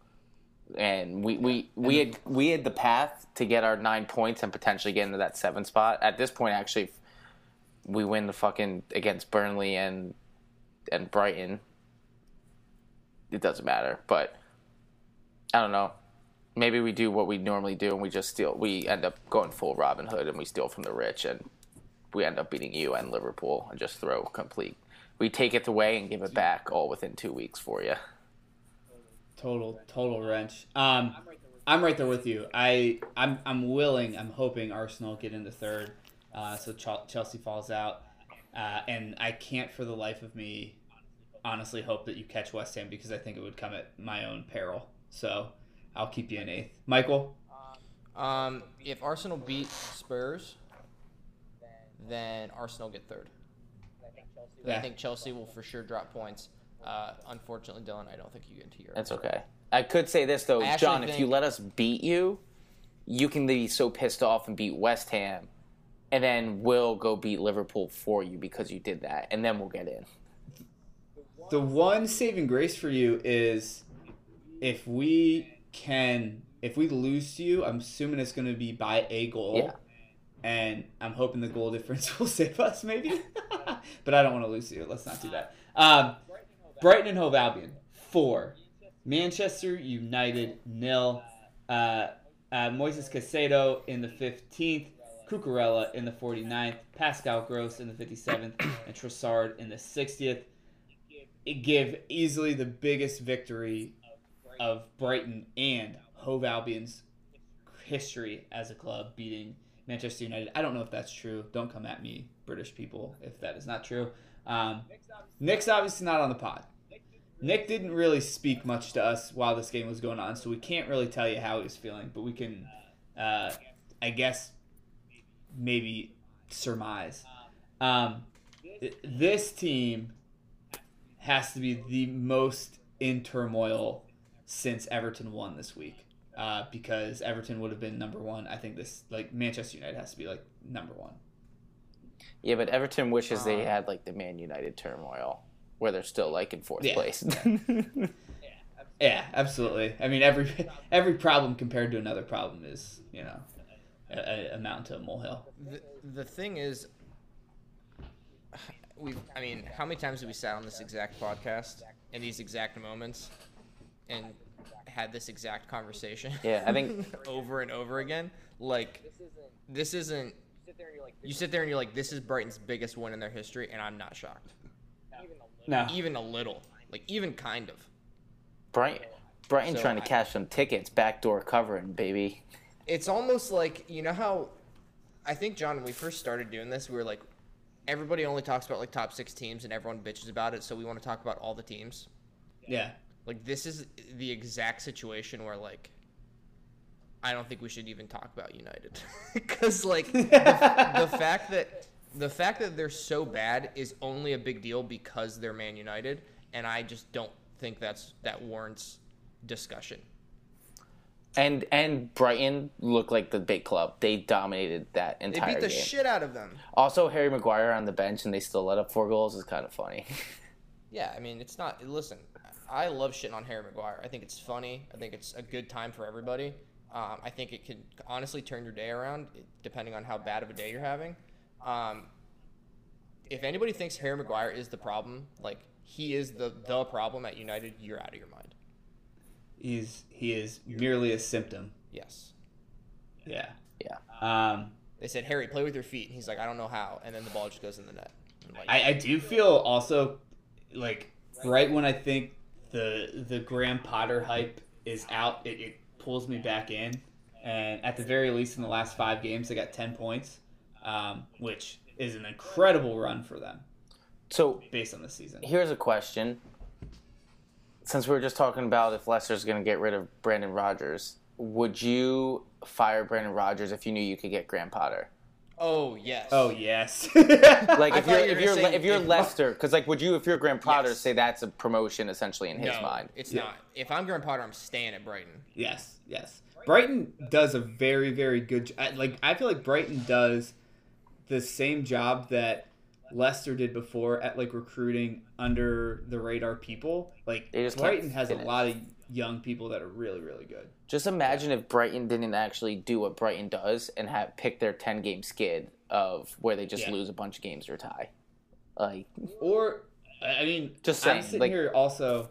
And we had the path to get our 9 points and potentially get into that 7 spot. At this point, actually, if we win the fucking against Burnley and Brighton, it doesn't matter. But I don't know. Maybe we do what we normally do and we just steal. We end up going full Robin Hood and we steal from the rich and we end up beating you and Liverpool and just throw complete. We take it away and give it back all within 2 weeks for you. Total wrench. I'm right there with you. I'm hoping Arsenal get into third, so Chelsea falls out. And I can't for the life of me honestly hope that you catch West Ham because I think it would come at my own peril. So I'll keep you in eighth. Michael? If Arsenal beat Spurs, then Arsenal get third. Yeah. I think Chelsea will for sure drop points. Unfortunately, Dylan, I don't think you get into your... That's okay. I could say this, though. John, if you let us beat you, you can be so pissed off and beat West Ham, and then we'll go beat Liverpool for you because you did that, and then we'll get in. The one saving grace for you is if we lose to you, I'm assuming it's going to be by a goal. Yeah. And I'm hoping the goal difference will save us, maybe. But I don't want to lose to you. Let's not do that. Brighton and Hove Albion, 4. Manchester United, 0. Moises Caicedo in the 15th. Cucurella in the 49th. Pascal Gross in the 57th. And Trossard in the 60th. It gave easily the biggest victory of Brighton and Hove Albion's history as a club, beating Manchester United. I don't know if that's true. Don't come at me, British people, if that is not true. Nick's obviously not on the pod. Nick didn't really speak much to us while this game was going on, so we can't really tell you how he was feeling, but we can, I guess, maybe surmise. This team has to be the most in turmoil since Everton won this week. Because Everton would have been number one. I think this, like, Manchester United has to be, like, number one. Yeah, but Everton wishes they had, like, the Man United turmoil where they're still, like, in fourth place. Yeah, absolutely. I mean, every problem compared to another problem is, you know, a mountain to a molehill. The thing is, how many times have we sat on this exact podcast in these exact moments and had this exact conversation? Yeah, I think over and over again. Like, this isn't. You sit there and you're like, this is Brighton's biggest win in their history, and I'm not shocked. No, even a little. Like, even kind of. Brighton so trying to cash some tickets, backdoor covering, baby. It's almost like, you know how, I think, John, when we first started doing this, we were like, everybody only talks about, like, top 6 teams, and everyone bitches about it, so we want to talk about all the teams. Yeah. Like, this is the exact situation where, like, I don't think we should even talk about United. Because, like, the fact that they're so bad is only a big deal because they're Man United, and I just don't think that warrants discussion. And Brighton looked like the big club. They dominated that entire game. They beat the shit out of them. Also, Harry Maguire on the bench, and they still let up 4 goals is kind of funny. Yeah, I mean, it's not... Listen... I love shitting on Harry Maguire. I think it's funny. I think it's a good time for everybody. I think it can honestly turn your day around, depending on how bad of a day you're having. If anybody thinks Harry Maguire is the problem, like, he is the problem at United, you're out of your mind. He is merely a symptom. Yes. Yeah. They said, Harry, play with your feet. And he's like, I don't know how. And then the ball just goes in the net. Like, I do feel also, like, right when I think the Graham Potter hype is out, it pulls me back in, and at the very least in the last 5 games they got 10 points, which is an incredible run for them. So based on the season, here's a question: since we were just talking about if Leicester's going to get rid of Brendan Rodgers, would you fire Brendan Rodgers if you knew you could get Graham Potter? Oh yes. Like, if you're Leicester, because, like, would you, if you're Graham Potter, say that's a promotion essentially in his mind? It's not. If I'm Graham Potter, I'm staying at Brighton. Yes. Brighton does a very, very good. I feel like Brighton does the same job that Leicester did before at like recruiting under the radar people. Like Brighton has a lot of young people that are really, really good. Just imagine if Brighton didn't actually do what Brighton does and have pick their 10-game skid of where they just lose a bunch of games or tie. Like, or I mean, just saying, I'm sitting here also.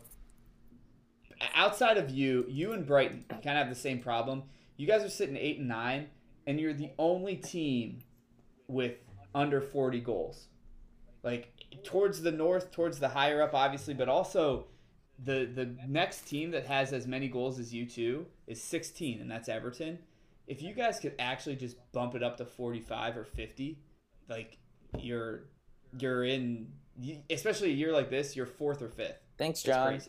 Outside of you and Brighton kind of have the same problem. You guys are sitting 8 and 9, and you're the only team with under 40 goals. Like towards the north, towards the higher up, obviously, but also the next team that has as many goals as you two is 16, and that's Everton. If you guys could actually just bump it up to 45 or 50, like you're in, especially a year like this, you're fourth or fifth. Thanks, John. It's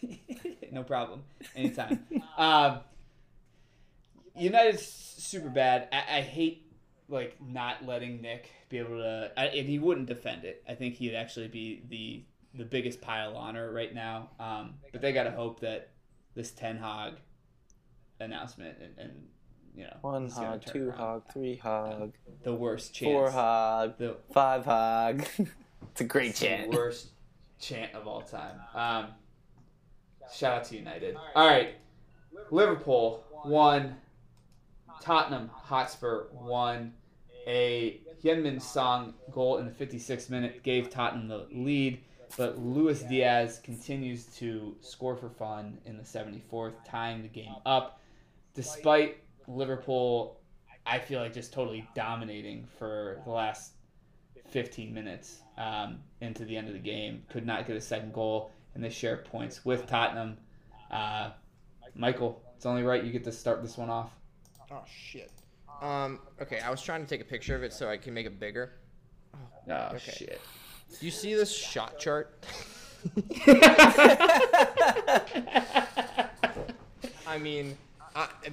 crazy. No problem. Anytime. United's super bad. I hate like not letting Nick be able to, and he wouldn't defend it. I think he'd actually be the biggest pile oner right now. But they got to hope that this Ten Hog announcement and you know, 1 hog, 2 hog, 3 hog, the worst chance, 4 hog, the 5 hog. It's a great chant. The worst chant of all time. Shout out to United. All right. Liverpool 1, Tottenham Hotspur 1. A Heung-min Son goal in the 56th minute gave Tottenham the lead, but Luis Diaz continues to score for fun in the 74th, tying the game up. Despite Liverpool, I feel like just totally dominating for the last 15 minutes into the end of the game, could not get a second goal. And they share points with Tottenham. Michael, it's only right you get to start this one off. Oh, shit. Okay, I was trying to take a picture of it so I can make it bigger. Oh, okay. Shit. Do you see this shot chart? I mean,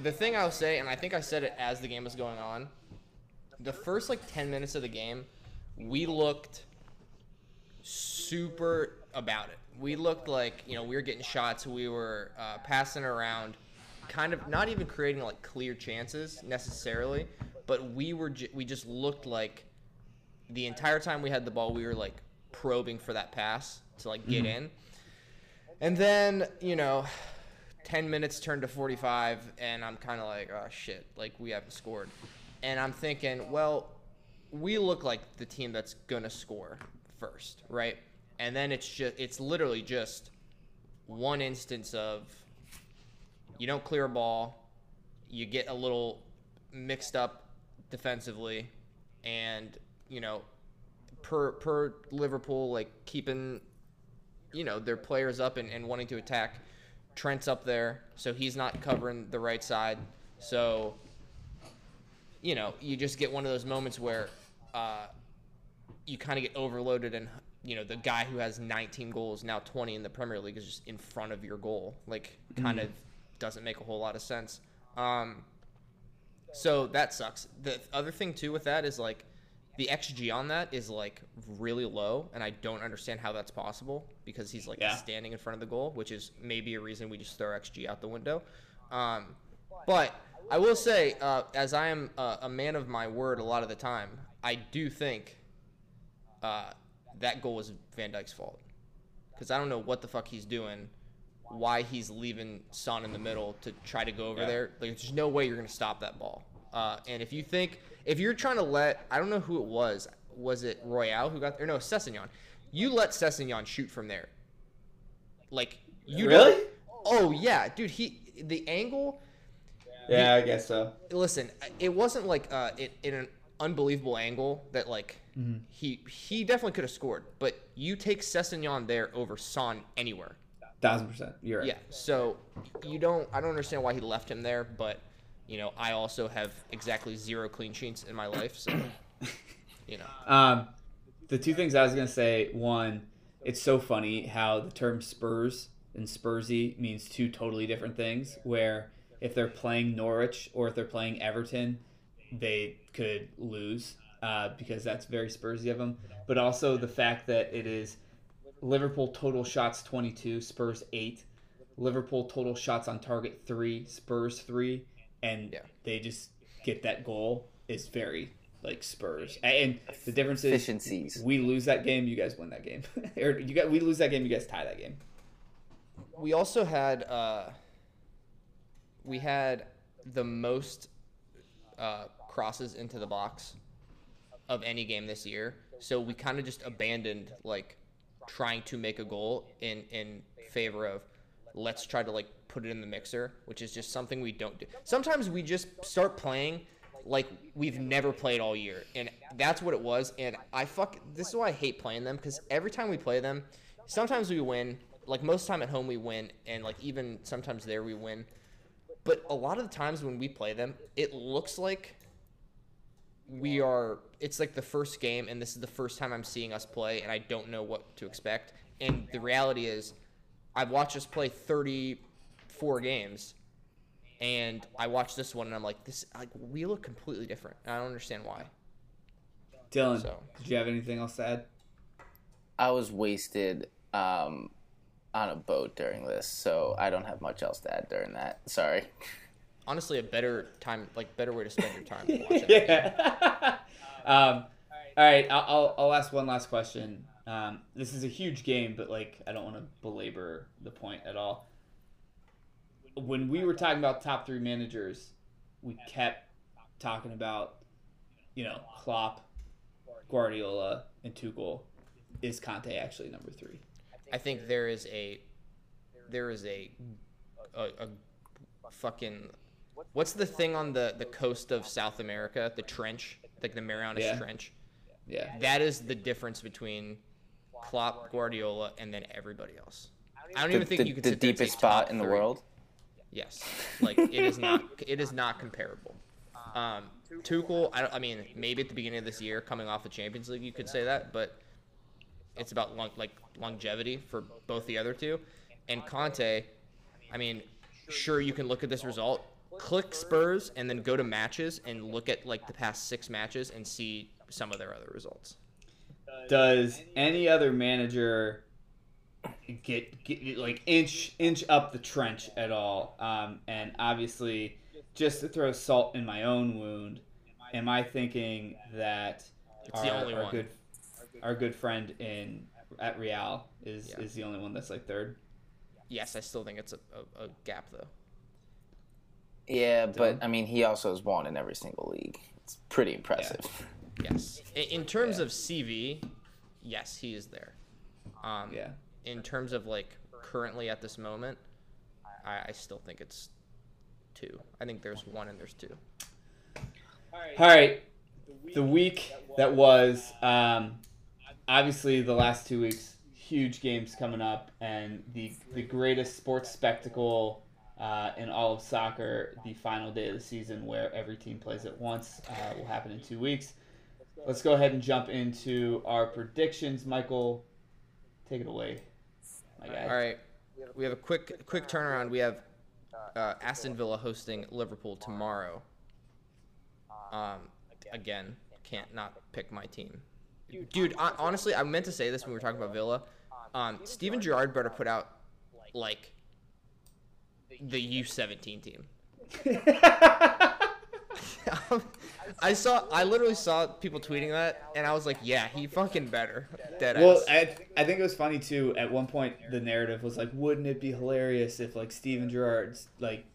the thing I'll say, and I think I said it as the game was going on, the first, 10 minutes of the game, we looked super about it. We looked like, we were getting shots. We were passing around, kind of not even creating clear chances necessarily, but we just looked like the entire time we had the ball, we were probing for that pass to get in. And then, 10 minutes turned to 45 and I'm kind of oh shit, we haven't scored. And I'm thinking, well, we look like the team that's going to score first, right? And then it's literally just one instance of you don't clear a ball, you get a little mixed up defensively, and per Liverpool keeping their players up and wanting to attack. Trent's up there, so he's not covering the right side. So you just get one of those moments where you kind of get overloaded and. The guy who has 19 goals, now 20 in the Premier League, is just in front of your goal. Kind of doesn't make a whole lot of sense. So that sucks. The other thing, too, with that is, the XG on that is, really low, and I don't understand how that's possible because he's, standing in front of the goal, which is maybe a reason we just throw XG out the window. But I will say, as I am a man of my word a lot of the time, I do think that goal was Van Dijk's fault because I don't know what the fuck he's doing, why he's leaving Son in the middle to try to go over there. There's no way you're going to stop that ball. And if you're trying to let – I don't know who it was. Was it Royale who got – or no, Sessegnon. You let Sessegnon shoot from there. You really? Oh, yeah. Dude, the angle – yeah, I guess so. Listen, it wasn't in an unbelievable angle that he definitely could have scored, but you take Sessegnon there over Son anywhere. 1000%. You're right. Yeah. So I don't understand why he left him there, but I also have exactly 0 clean sheets in my life. So, the two things I was going to say, one, it's so funny how the term Spurs and Spursy means two totally different things where if they're playing Norwich or if they're playing Everton, they could lose because that's very Spursy of them. But also the fact that it is Liverpool total shots 22, Spurs 8. Liverpool total shots on target 3, Spurs 3. And they just get that goal is very like Spurs. And the difference is efficiencies. We lose that game, you guys win that game. Or we lose that game, you guys tie that game. We also had we had the most crosses into the box of any game this year. So we kind of just abandoned like trying to make a goal in favor of let's try to like put it in the mixer, which is just something we don't do. Sometimes we just start playing like we've never played all year, and that's what it was. And this is why I hate playing them, because every time we play them, sometimes we win. Like most time at home we win, and like even sometimes there we win. But a lot of the times when we play them, it looks like it's like the first game, and this is the first time I'm seeing us play, and I don't know what to expect. And the reality is I've watched us play 34 games, and I watched this one, and I'm like, we look completely different. And I don't understand why. Dylan, did you have anything else to add? I was wasted on a boat during this, so I don't have much else to add during that. Sorry. Honestly, a better way to spend your time than watching. Yeah. All right, I'll ask one last question. This is a huge game, but I don't want to belabor the point at all. When we were talking about top three managers, we kept talking about, Klopp, Guardiola, and Tuchel. Is Conte actually number three? I think there is a fucking. What's the thing on the coast of South America? The trench, like the Marianas Trench. Yeah. That is the difference between Klopp, Guardiola, and then everybody else. I don't even think you could say the deepest spot in the world. Yes, it is not comparable. Tuchel, I mean, maybe at the beginning of this year, coming off the Champions League, you could say that, but it's about longevity for both the other two. And Conte, I mean, sure, you can look at this result. Click Spurs and then go to matches and look at the past six matches and see some of their other results. Does any other manager get inch up the trench at all? And obviously, just to throw salt in my own wound, am I thinking that it's the only one? Our good friend at Real is the only one that's third? Yes, I still think it's a gap though. Yeah, but I mean, he also has won in every single league. It's pretty impressive. Yeah. Yes. In terms of CV, yes, he is there. In terms of currently at this moment, I still think it's two. I think there's one and there's two. All right. The week that was, obviously the last 2 weeks, huge games coming up, and the greatest sports spectacle in all of soccer, the final day of the season where every team plays at once, will happen in 2 weeks. Let's go ahead and jump into our predictions. Michael, take it away, my guy. All right. We have a quick turnaround. We have Aston Villa hosting Liverpool tomorrow. Again, can't not pick my team. Dude, honestly, I meant to say this when we were talking about Villa. Steven Gerrard better put out, the U17 team. I literally saw people tweeting that, and I was like, yeah, he fucking better. Deadass. Well, I think it was funny, too. At one point, the narrative was wouldn't it be hilarious if, Steven Gerrard,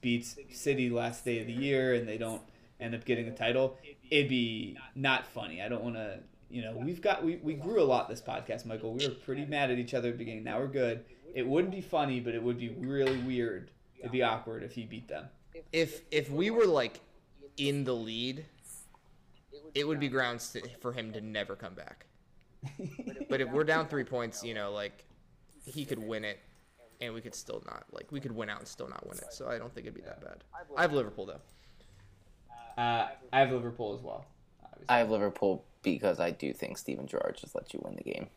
beats City last day of the year and they don't end up getting a title? It'd be not funny. I don't want to... we grew a lot this podcast, Michael. We were pretty mad at each other at the beginning. Now we're good. It wouldn't be funny, but it would be really weird. It'd be awkward if he beat them. If we were in the lead, it would be grounds for him to never come back. But if we're down 3 points, he could win it, and we could still not. We could win out and still not win it. So I don't think it'd be that bad. I have Liverpool though. I have Liverpool as well. Obviously. I have Liverpool. Because I do think Steven Gerrard just lets you win the game.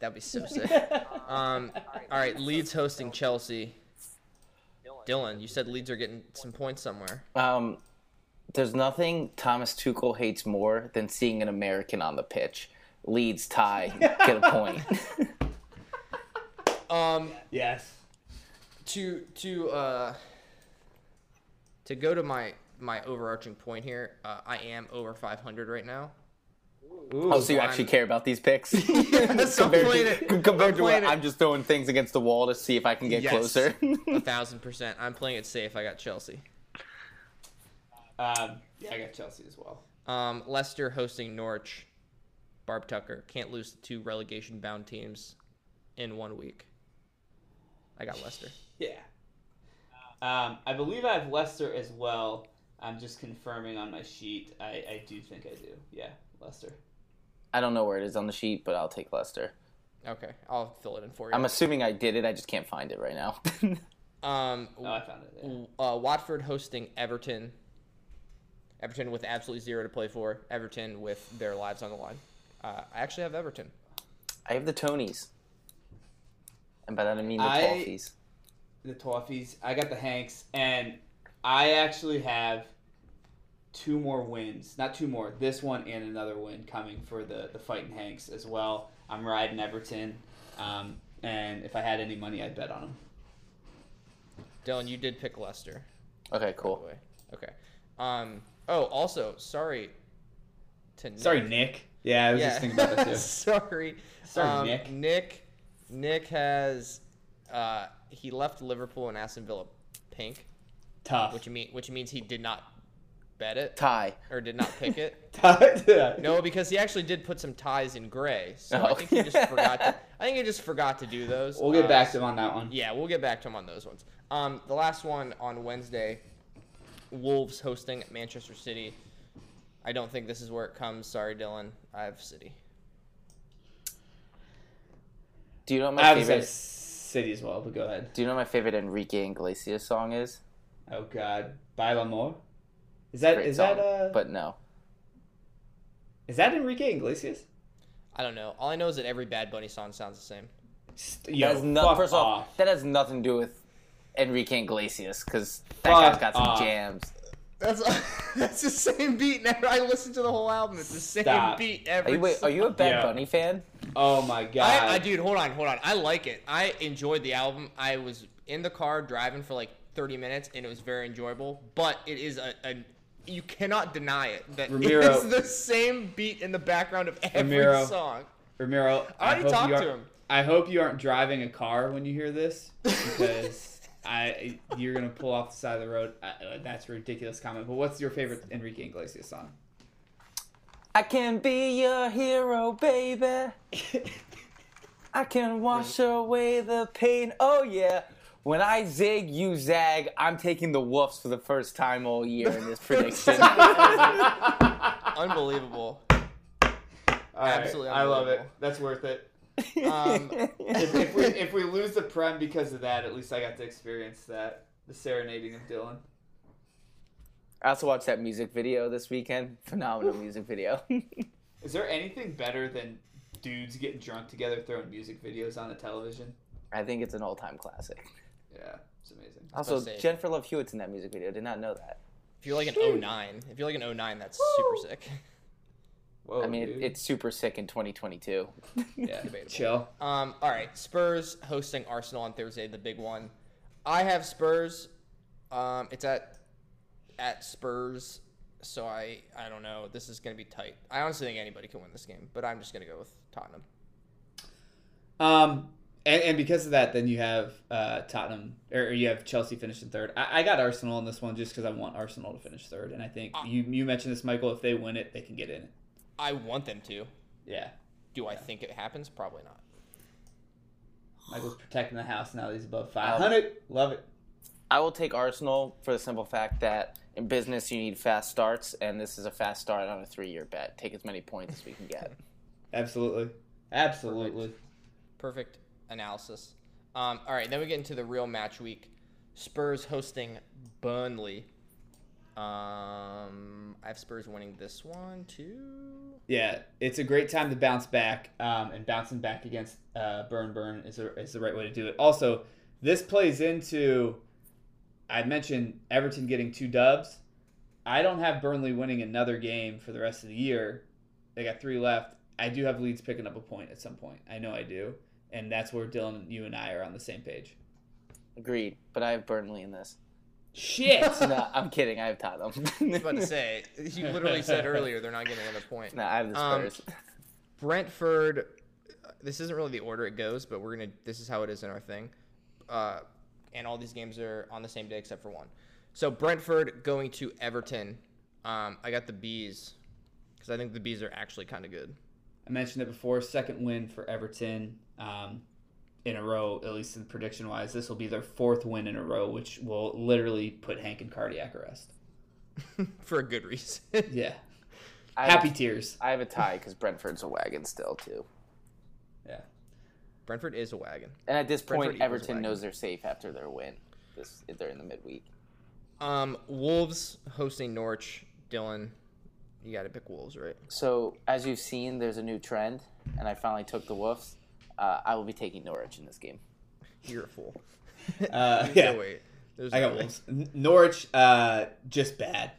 That'd be so sick. All right, Leeds hosting Chelsea. Dylan, you said Leeds are getting some points somewhere. There's nothing Thomas Tuchel hates more than seeing an American on the pitch. Leeds tie, get a point. Yes. To go to my my overarching point here. I am over 500 right now. Ooh, oh, so you actually care about these picks? Yes, compared to what I'm just throwing things against the wall to see if I can get closer. 1,000%. I'm playing it safe. I got Chelsea. I got Chelsea as well. Leicester hosting Norwich. Barb Tucker can't lose to two relegation-bound teams in 1 week. I got Leicester. Yeah. I believe I have Leicester as well. I'm just confirming on my sheet. I do think I do. Yeah, Leicester. I don't know where it is on the sheet, but I'll take Leicester. Okay, I'll fill it in for you. I'm assuming I did it. I just can't find it right now. I found it. Yeah. Watford hosting Everton. Everton with absolutely zero to play for. Everton with their lives on the line. I actually have Everton. I have the Tonys. And by that I mean the Toffees. The Toffees. I got the Hanks. And I actually have two more wins. Not two more. This one and another win coming for the Fighting Hanks as well. I'm riding Everton. And if I had any money, I'd bet on them. Dylan, you did pick Leicester. Okay, cool. Okay. Also, sorry to Nick. Sorry, Nick. Yeah, I was just thinking about that too. Sorry, Nick. Nick has he left Liverpool and Aston Villa pink. Tough. Which means he did not bet it. Tie. Or did not pick it. Tie. No, because he actually did put some ties in gray. So I think he just forgot to do those. We'll get back to him on that one. Yeah, we'll get back to him on those ones. The last one on Wednesday, Wolves hosting Manchester City. I don't think this is where it comes. Sorry, Dylan. I have City. Do you know what my favorite City as well? But go ahead. Do you know what my favorite Enrique Iglesias song is? Oh God, Baila More. But no. Is that Enrique Iglesias? I don't know. All I know is that every Bad Bunny song sounds the same. That has nothing to do with Enrique Iglesias because that guy's got some jams. That's the same beat. I listened to the whole album. It's the same beat every time. Wait, are you a Bad Bunny fan? Oh my God. Dude, hold on. I like it. I enjoyed the album. I was in the car driving for like 30 minutes, and it was very enjoyable. But it is you cannot deny it that it's the same beat in the background of every song. Ramiro, I already talked to him. I hope you aren't driving a car when you hear this because. You're going to pull off the side of the road. That's a ridiculous comment. But what's your favorite Enrique Iglesias song? I can be your hero, baby. I can wash away the pain. Oh, yeah. When I zig, you zag. I'm taking the woofs for the first time all year in this prediction. Unbelievable. Absolutely unbelievable. I love it. That's worth it. If we lose the Prem because of that, at least I got to experience that, the serenading of Dylan. I also watched that music video this weekend. Phenomenal music video. Is there anything better than dudes getting drunk together throwing music videos on the television? I think it's an all-time classic. Yeah, it's amazing. Also, Jennifer Love Hewitt's in that music video. Did not know that. If you're like an 09, that's super sick. Whoa, I mean, it's super sick in 2022. Yeah, chill. All right, Spurs hosting Arsenal on Thursday, the big one. I have Spurs. It's at Spurs, so I don't know. This is going to be tight. I honestly think anybody can win this game, but I'm just going to go with Tottenham. And because of that, then you have Tottenham, or you have Chelsea finishing third. I got Arsenal on this one just because I want Arsenal to finish third, and I think you mentioned this, Michael. If they win it, they can get in it. I want them to. Yeah. Do I think it happens? Probably not. Michael's protecting the house now that he's above 500. Love it. I will take Arsenal for the simple fact that in business you need fast starts, and this is a fast start on a 3-year bet. Take as many points as we can get. Absolutely. Perfect analysis. All right, then we get into the real match week. Spurs hosting Burnley. I have Spurs winning this one too. Yeah, it's a great time to bounce back, and bouncing back against Burn is the right way to do it. Also, this plays into I mentioned Everton getting 2 dubs. I don't have Burnley winning another game for the rest of the year. They got 3 left. I do have Leeds picking up a point at some point. I know I do, and that's where Dylan, you and I are on the same page. Agreed, but I have Burnley in this. Shit! No, I'm kidding. I have Tottenham. I was about to say, you literally said earlier they're not getting another point. No, I have the Spurs. Brentford, this isn't really the order it goes, but we're going to, this is how it is in our thing. And all these games are on the same day except for one. So Brentford going to Everton. I got the Bees because I think the Bees are actually kind of good. I mentioned it before, second win for Everton in a row, at least in prediction-wise. This will be their fourth win in a row, which will literally put Hank in cardiac arrest. For a good reason. Yeah. Happy tears. I have a tie because Brentford's a wagon still, too. Yeah. Brentford is a wagon. And at this point, Everton knows they're safe after their win. They're in the midweek. Wolves hosting Norwich. Dylan, you got to pick Wolves, right? So, as you've seen, there's a new trend, and I finally took the Wolves. I will be taking Norwich in this game. You're a fool. Yeah. Wait. I got Wolves. Norwich, just bad.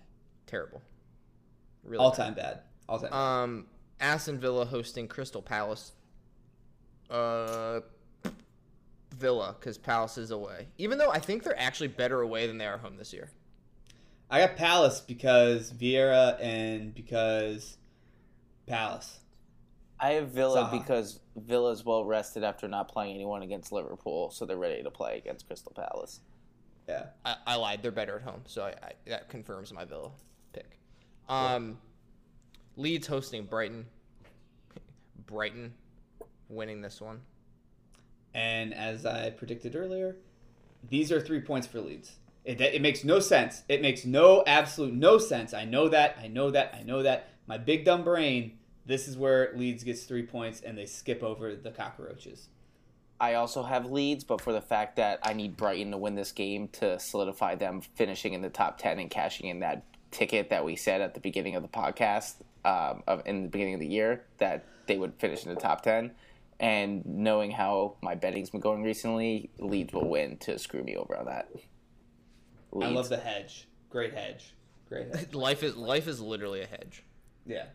Terrible. Really all-time bad. All-time bad. Aston Villa hosting Crystal Palace. Villa, because Palace is away. Even though I think they're actually better away than they are home this year. I got Palace because Vieira and because Palace. I have Villa because Villa's well-rested after not playing anyone against Liverpool, so they're ready to play against Crystal Palace. Yeah. I lied. They're better at home, so I that confirms my Villa pick. Yeah. Leeds hosting Brighton. Brighton winning this one. And as I predicted earlier, these are 3 points for Leeds. It makes no sense. It makes absolute no sense. I know that. My big dumb brain, this is where Leeds gets 3 points and they skip over the cockroaches. I also have Leeds, but for the fact that I need Brighton to win this game to solidify them finishing in the top 10 and cashing in that ticket that we said at the beginning of the podcast, in the beginning of the year, that they would finish in the top 10. And knowing how my betting's been going recently, Leeds will win to screw me over on that. Leeds. I love the hedge. Great hedge. Life is literally a hedge. Yeah.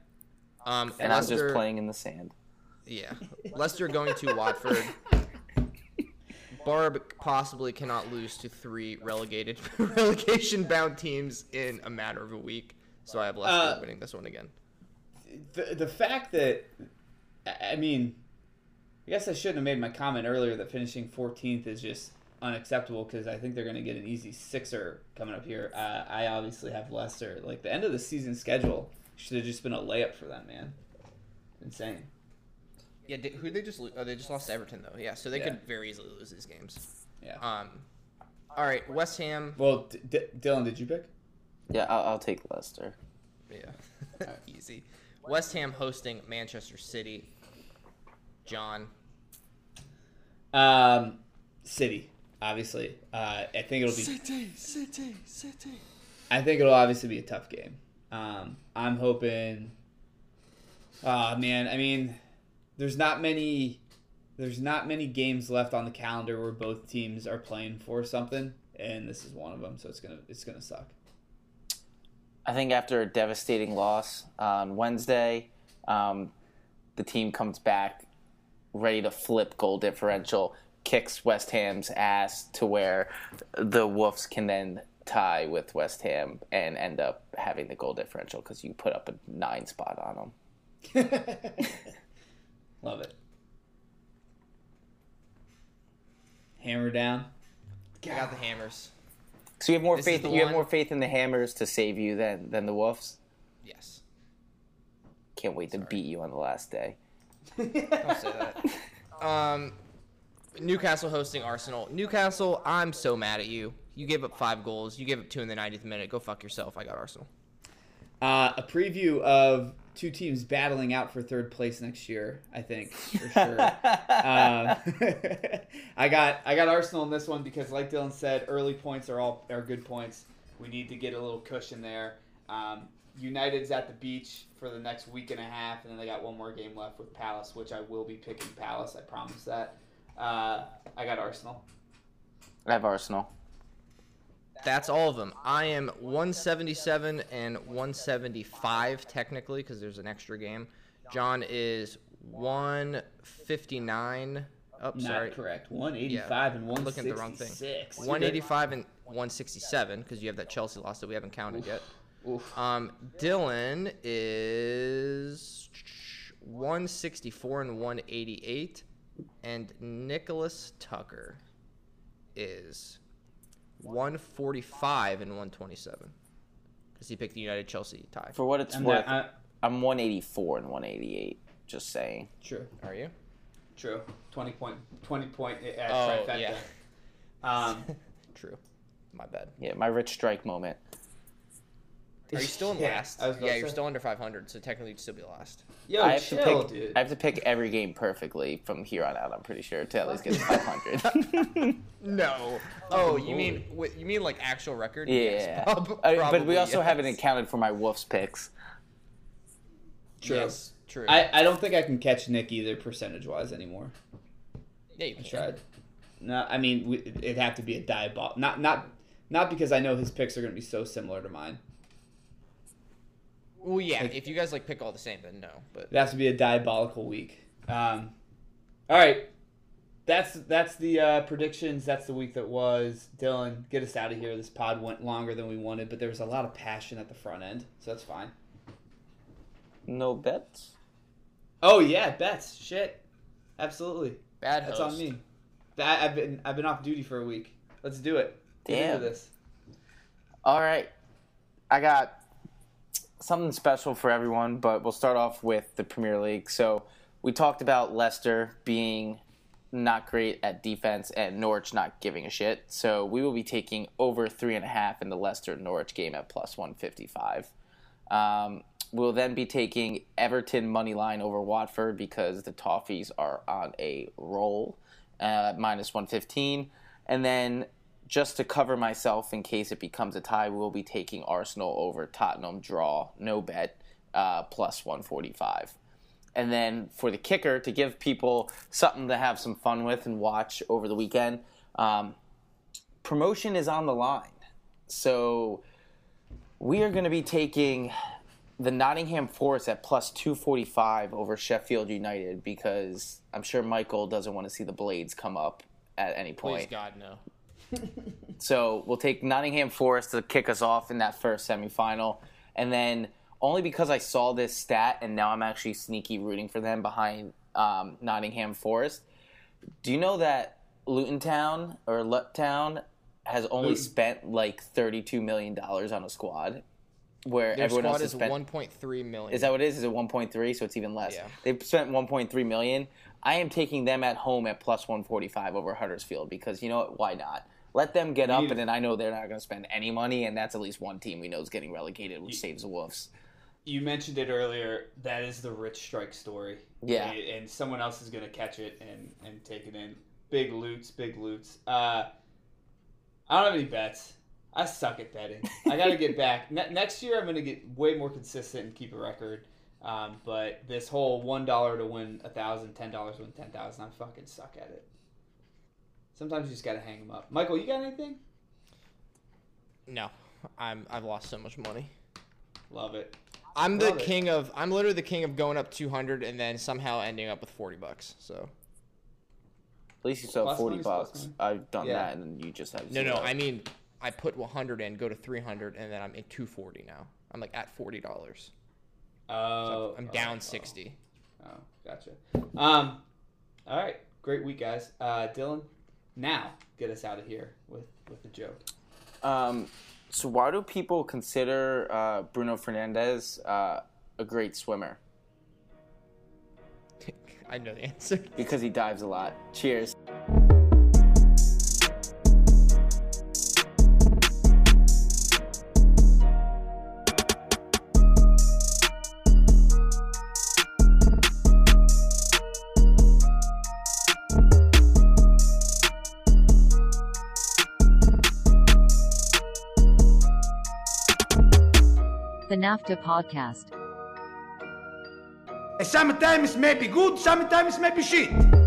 And Leicester, I'm just playing in the sand. Yeah. Leicester going to Watford. Barb possibly cannot lose to three relegation-bound teams in a matter of a week. So I have Leicester winning this one again. The fact that, I mean, I guess I shouldn't have made my comment earlier that finishing 14th is just unacceptable because I think they're going to get an easy sixer coming up here. I obviously have Leicester. Like, the end of the season schedule should have just been a layup for them, man. Insane. Yeah, who they just lose? Oh, they just lost to Everton, though. Yeah, so they could very easily lose these games. Yeah. All right, West Ham. Well, Dylan, did you pick? Yeah, I'll take Leicester. Yeah, easy. West Ham hosting Manchester City. John. City, obviously. I think it'll be City. I think it'll obviously be a tough game. I'm hoping. Man, I mean, there's not many games left on the calendar where both teams are playing for something, and this is one of them. So it's gonna suck. I think after a devastating loss on Wednesday, the team comes back ready to flip goal differential, kicks West Ham's ass to where the Wolves can then tie with West Ham and end up having the goal differential because you put up a 9 spot on them. Love it. Hammer down. Get out the Hammers. So you have more faith. You have more faith in the Hammers to save you than the Wolves. Yes. Can't wait to beat you on the last day. Don't say that. Newcastle hosting Arsenal. Newcastle, I'm so mad at you. You gave up 5 goals. You gave up 2 in the 90th minute. Go fuck yourself. I got Arsenal. A preview of two teams battling out for third place next year, I think, for sure. I got Arsenal in this one because, like Dylan said, early points are good points. We need to get a little cushion there. United's at the beach for the next week and a half, and then they got one more game left with Palace, which I will be picking Palace. I promise that. I got Arsenal. I have Arsenal. That's all of them. I am 177 and 175 technically because there's an extra game. John is 159 Oh, not sorry. Correct. 185 and 166. I'm looking at the wrong thing. 185 and 167, because you have that Chelsea loss that we haven't counted yet. Oof. Dylan is 164 and 188, and Nicholas Tucker is 145 and 127, because he picked the United Chelsea tie. For what it's worth, I'm 184 and 188. Just saying. True. Are you? True. 20 point. Oh trifecta. Yeah. True. My bad. Yeah, my rich strike moment. Are you still in last? Yeah, you're still under 500, so technically you'd still be last. Yo, dude. I have to pick every game perfectly from here on out, I'm pretty sure, to at least get to 500. No. Oh, you mean like actual record? Yeah. Yes, probably, but we also haven't accounted for my Wolves picks. True. Yes, true. I don't think I can catch Nick either percentage-wise anymore. Yeah, you can. I tried. No, I mean, it'd have to be a die ball. Not because I know his picks are going to be so similar to mine. Well, yeah, if you guys, pick all the same, then no. But it has to be a diabolical week. All right. That's the predictions. That's the week that was. Dylan, get us out of here. This pod went longer than we wanted, but there was a lot of passion at the front end, so that's fine. No bets? Oh, yeah, bets. Shit. Absolutely. Bad host. That's on me. I've been off duty for a week. Let's do it. Damn. Into this. All right. I got something special for everyone, but we'll start off with the Premier League. So we talked about Leicester being not great at defense and Norwich not giving a shit. So we will be taking over 3.5 in the Leicester-Norwich game at +155. We'll then be taking Everton money line over Watford because the Toffees are on a roll at -115. And then, just to cover myself in case it becomes a tie, we'll be taking Arsenal over Tottenham draw, no bet, +145. And then for the kicker, to give people something to have some fun with and watch over the weekend, promotion is on the line. So we are going to be taking the Nottingham Forest at +245 over Sheffield United because I'm sure Michael doesn't want to see the Blades come up at any point. Please, God, no. So we'll take Nottingham Forest to kick us off in that first semifinal. And then only because I saw this stat and now I'm actually sneaky rooting for them behind Nottingham Forest. Do you know that Luton Town or Luton Town has only spent like $32 million on a squad? Where their everyone squad else has spent $1.3 million. Is that what it is? Is it 1.3? So it's even less. Yeah. They've spent $1.3 million. I am taking them at home at +145 over Huddersfield because, you know what, why not? Let them get up, and then I know they're not going to spend any money, and that's at least one team we know is getting relegated, which saves the Wolves. You mentioned it earlier. That is the rich strike story. Yeah. And someone else is going to catch it and take it in. Big loots, big loots. I don't have any bets. I suck at betting. I got to get back. Next year I'm going to get way more consistent and keep a record. But this whole $1 to win 1,000, $10 to win 10,000, I fucking suck at it. Sometimes you just gotta hang them up. Michael, you got anything? No, I've lost so much money. Love it. I'm literally the king of going up 200 and then somehow ending up with $40. So at least you sell $40. I've done that, and you just have zero. No. I mean, I put 100 in, go to 300, and then I'm at 240 now. I'm at $40. Oh, so I'm down 60. Oh, gotcha. All right, great week, guys. Dylan, now get us out of here with the joke. So why do people consider Bruno Fernandes a great swimmer? I know the answer. Because he dives a lot. Cheers. NAFTA podcast. Sometimes it may be good, sometimes it may be shit.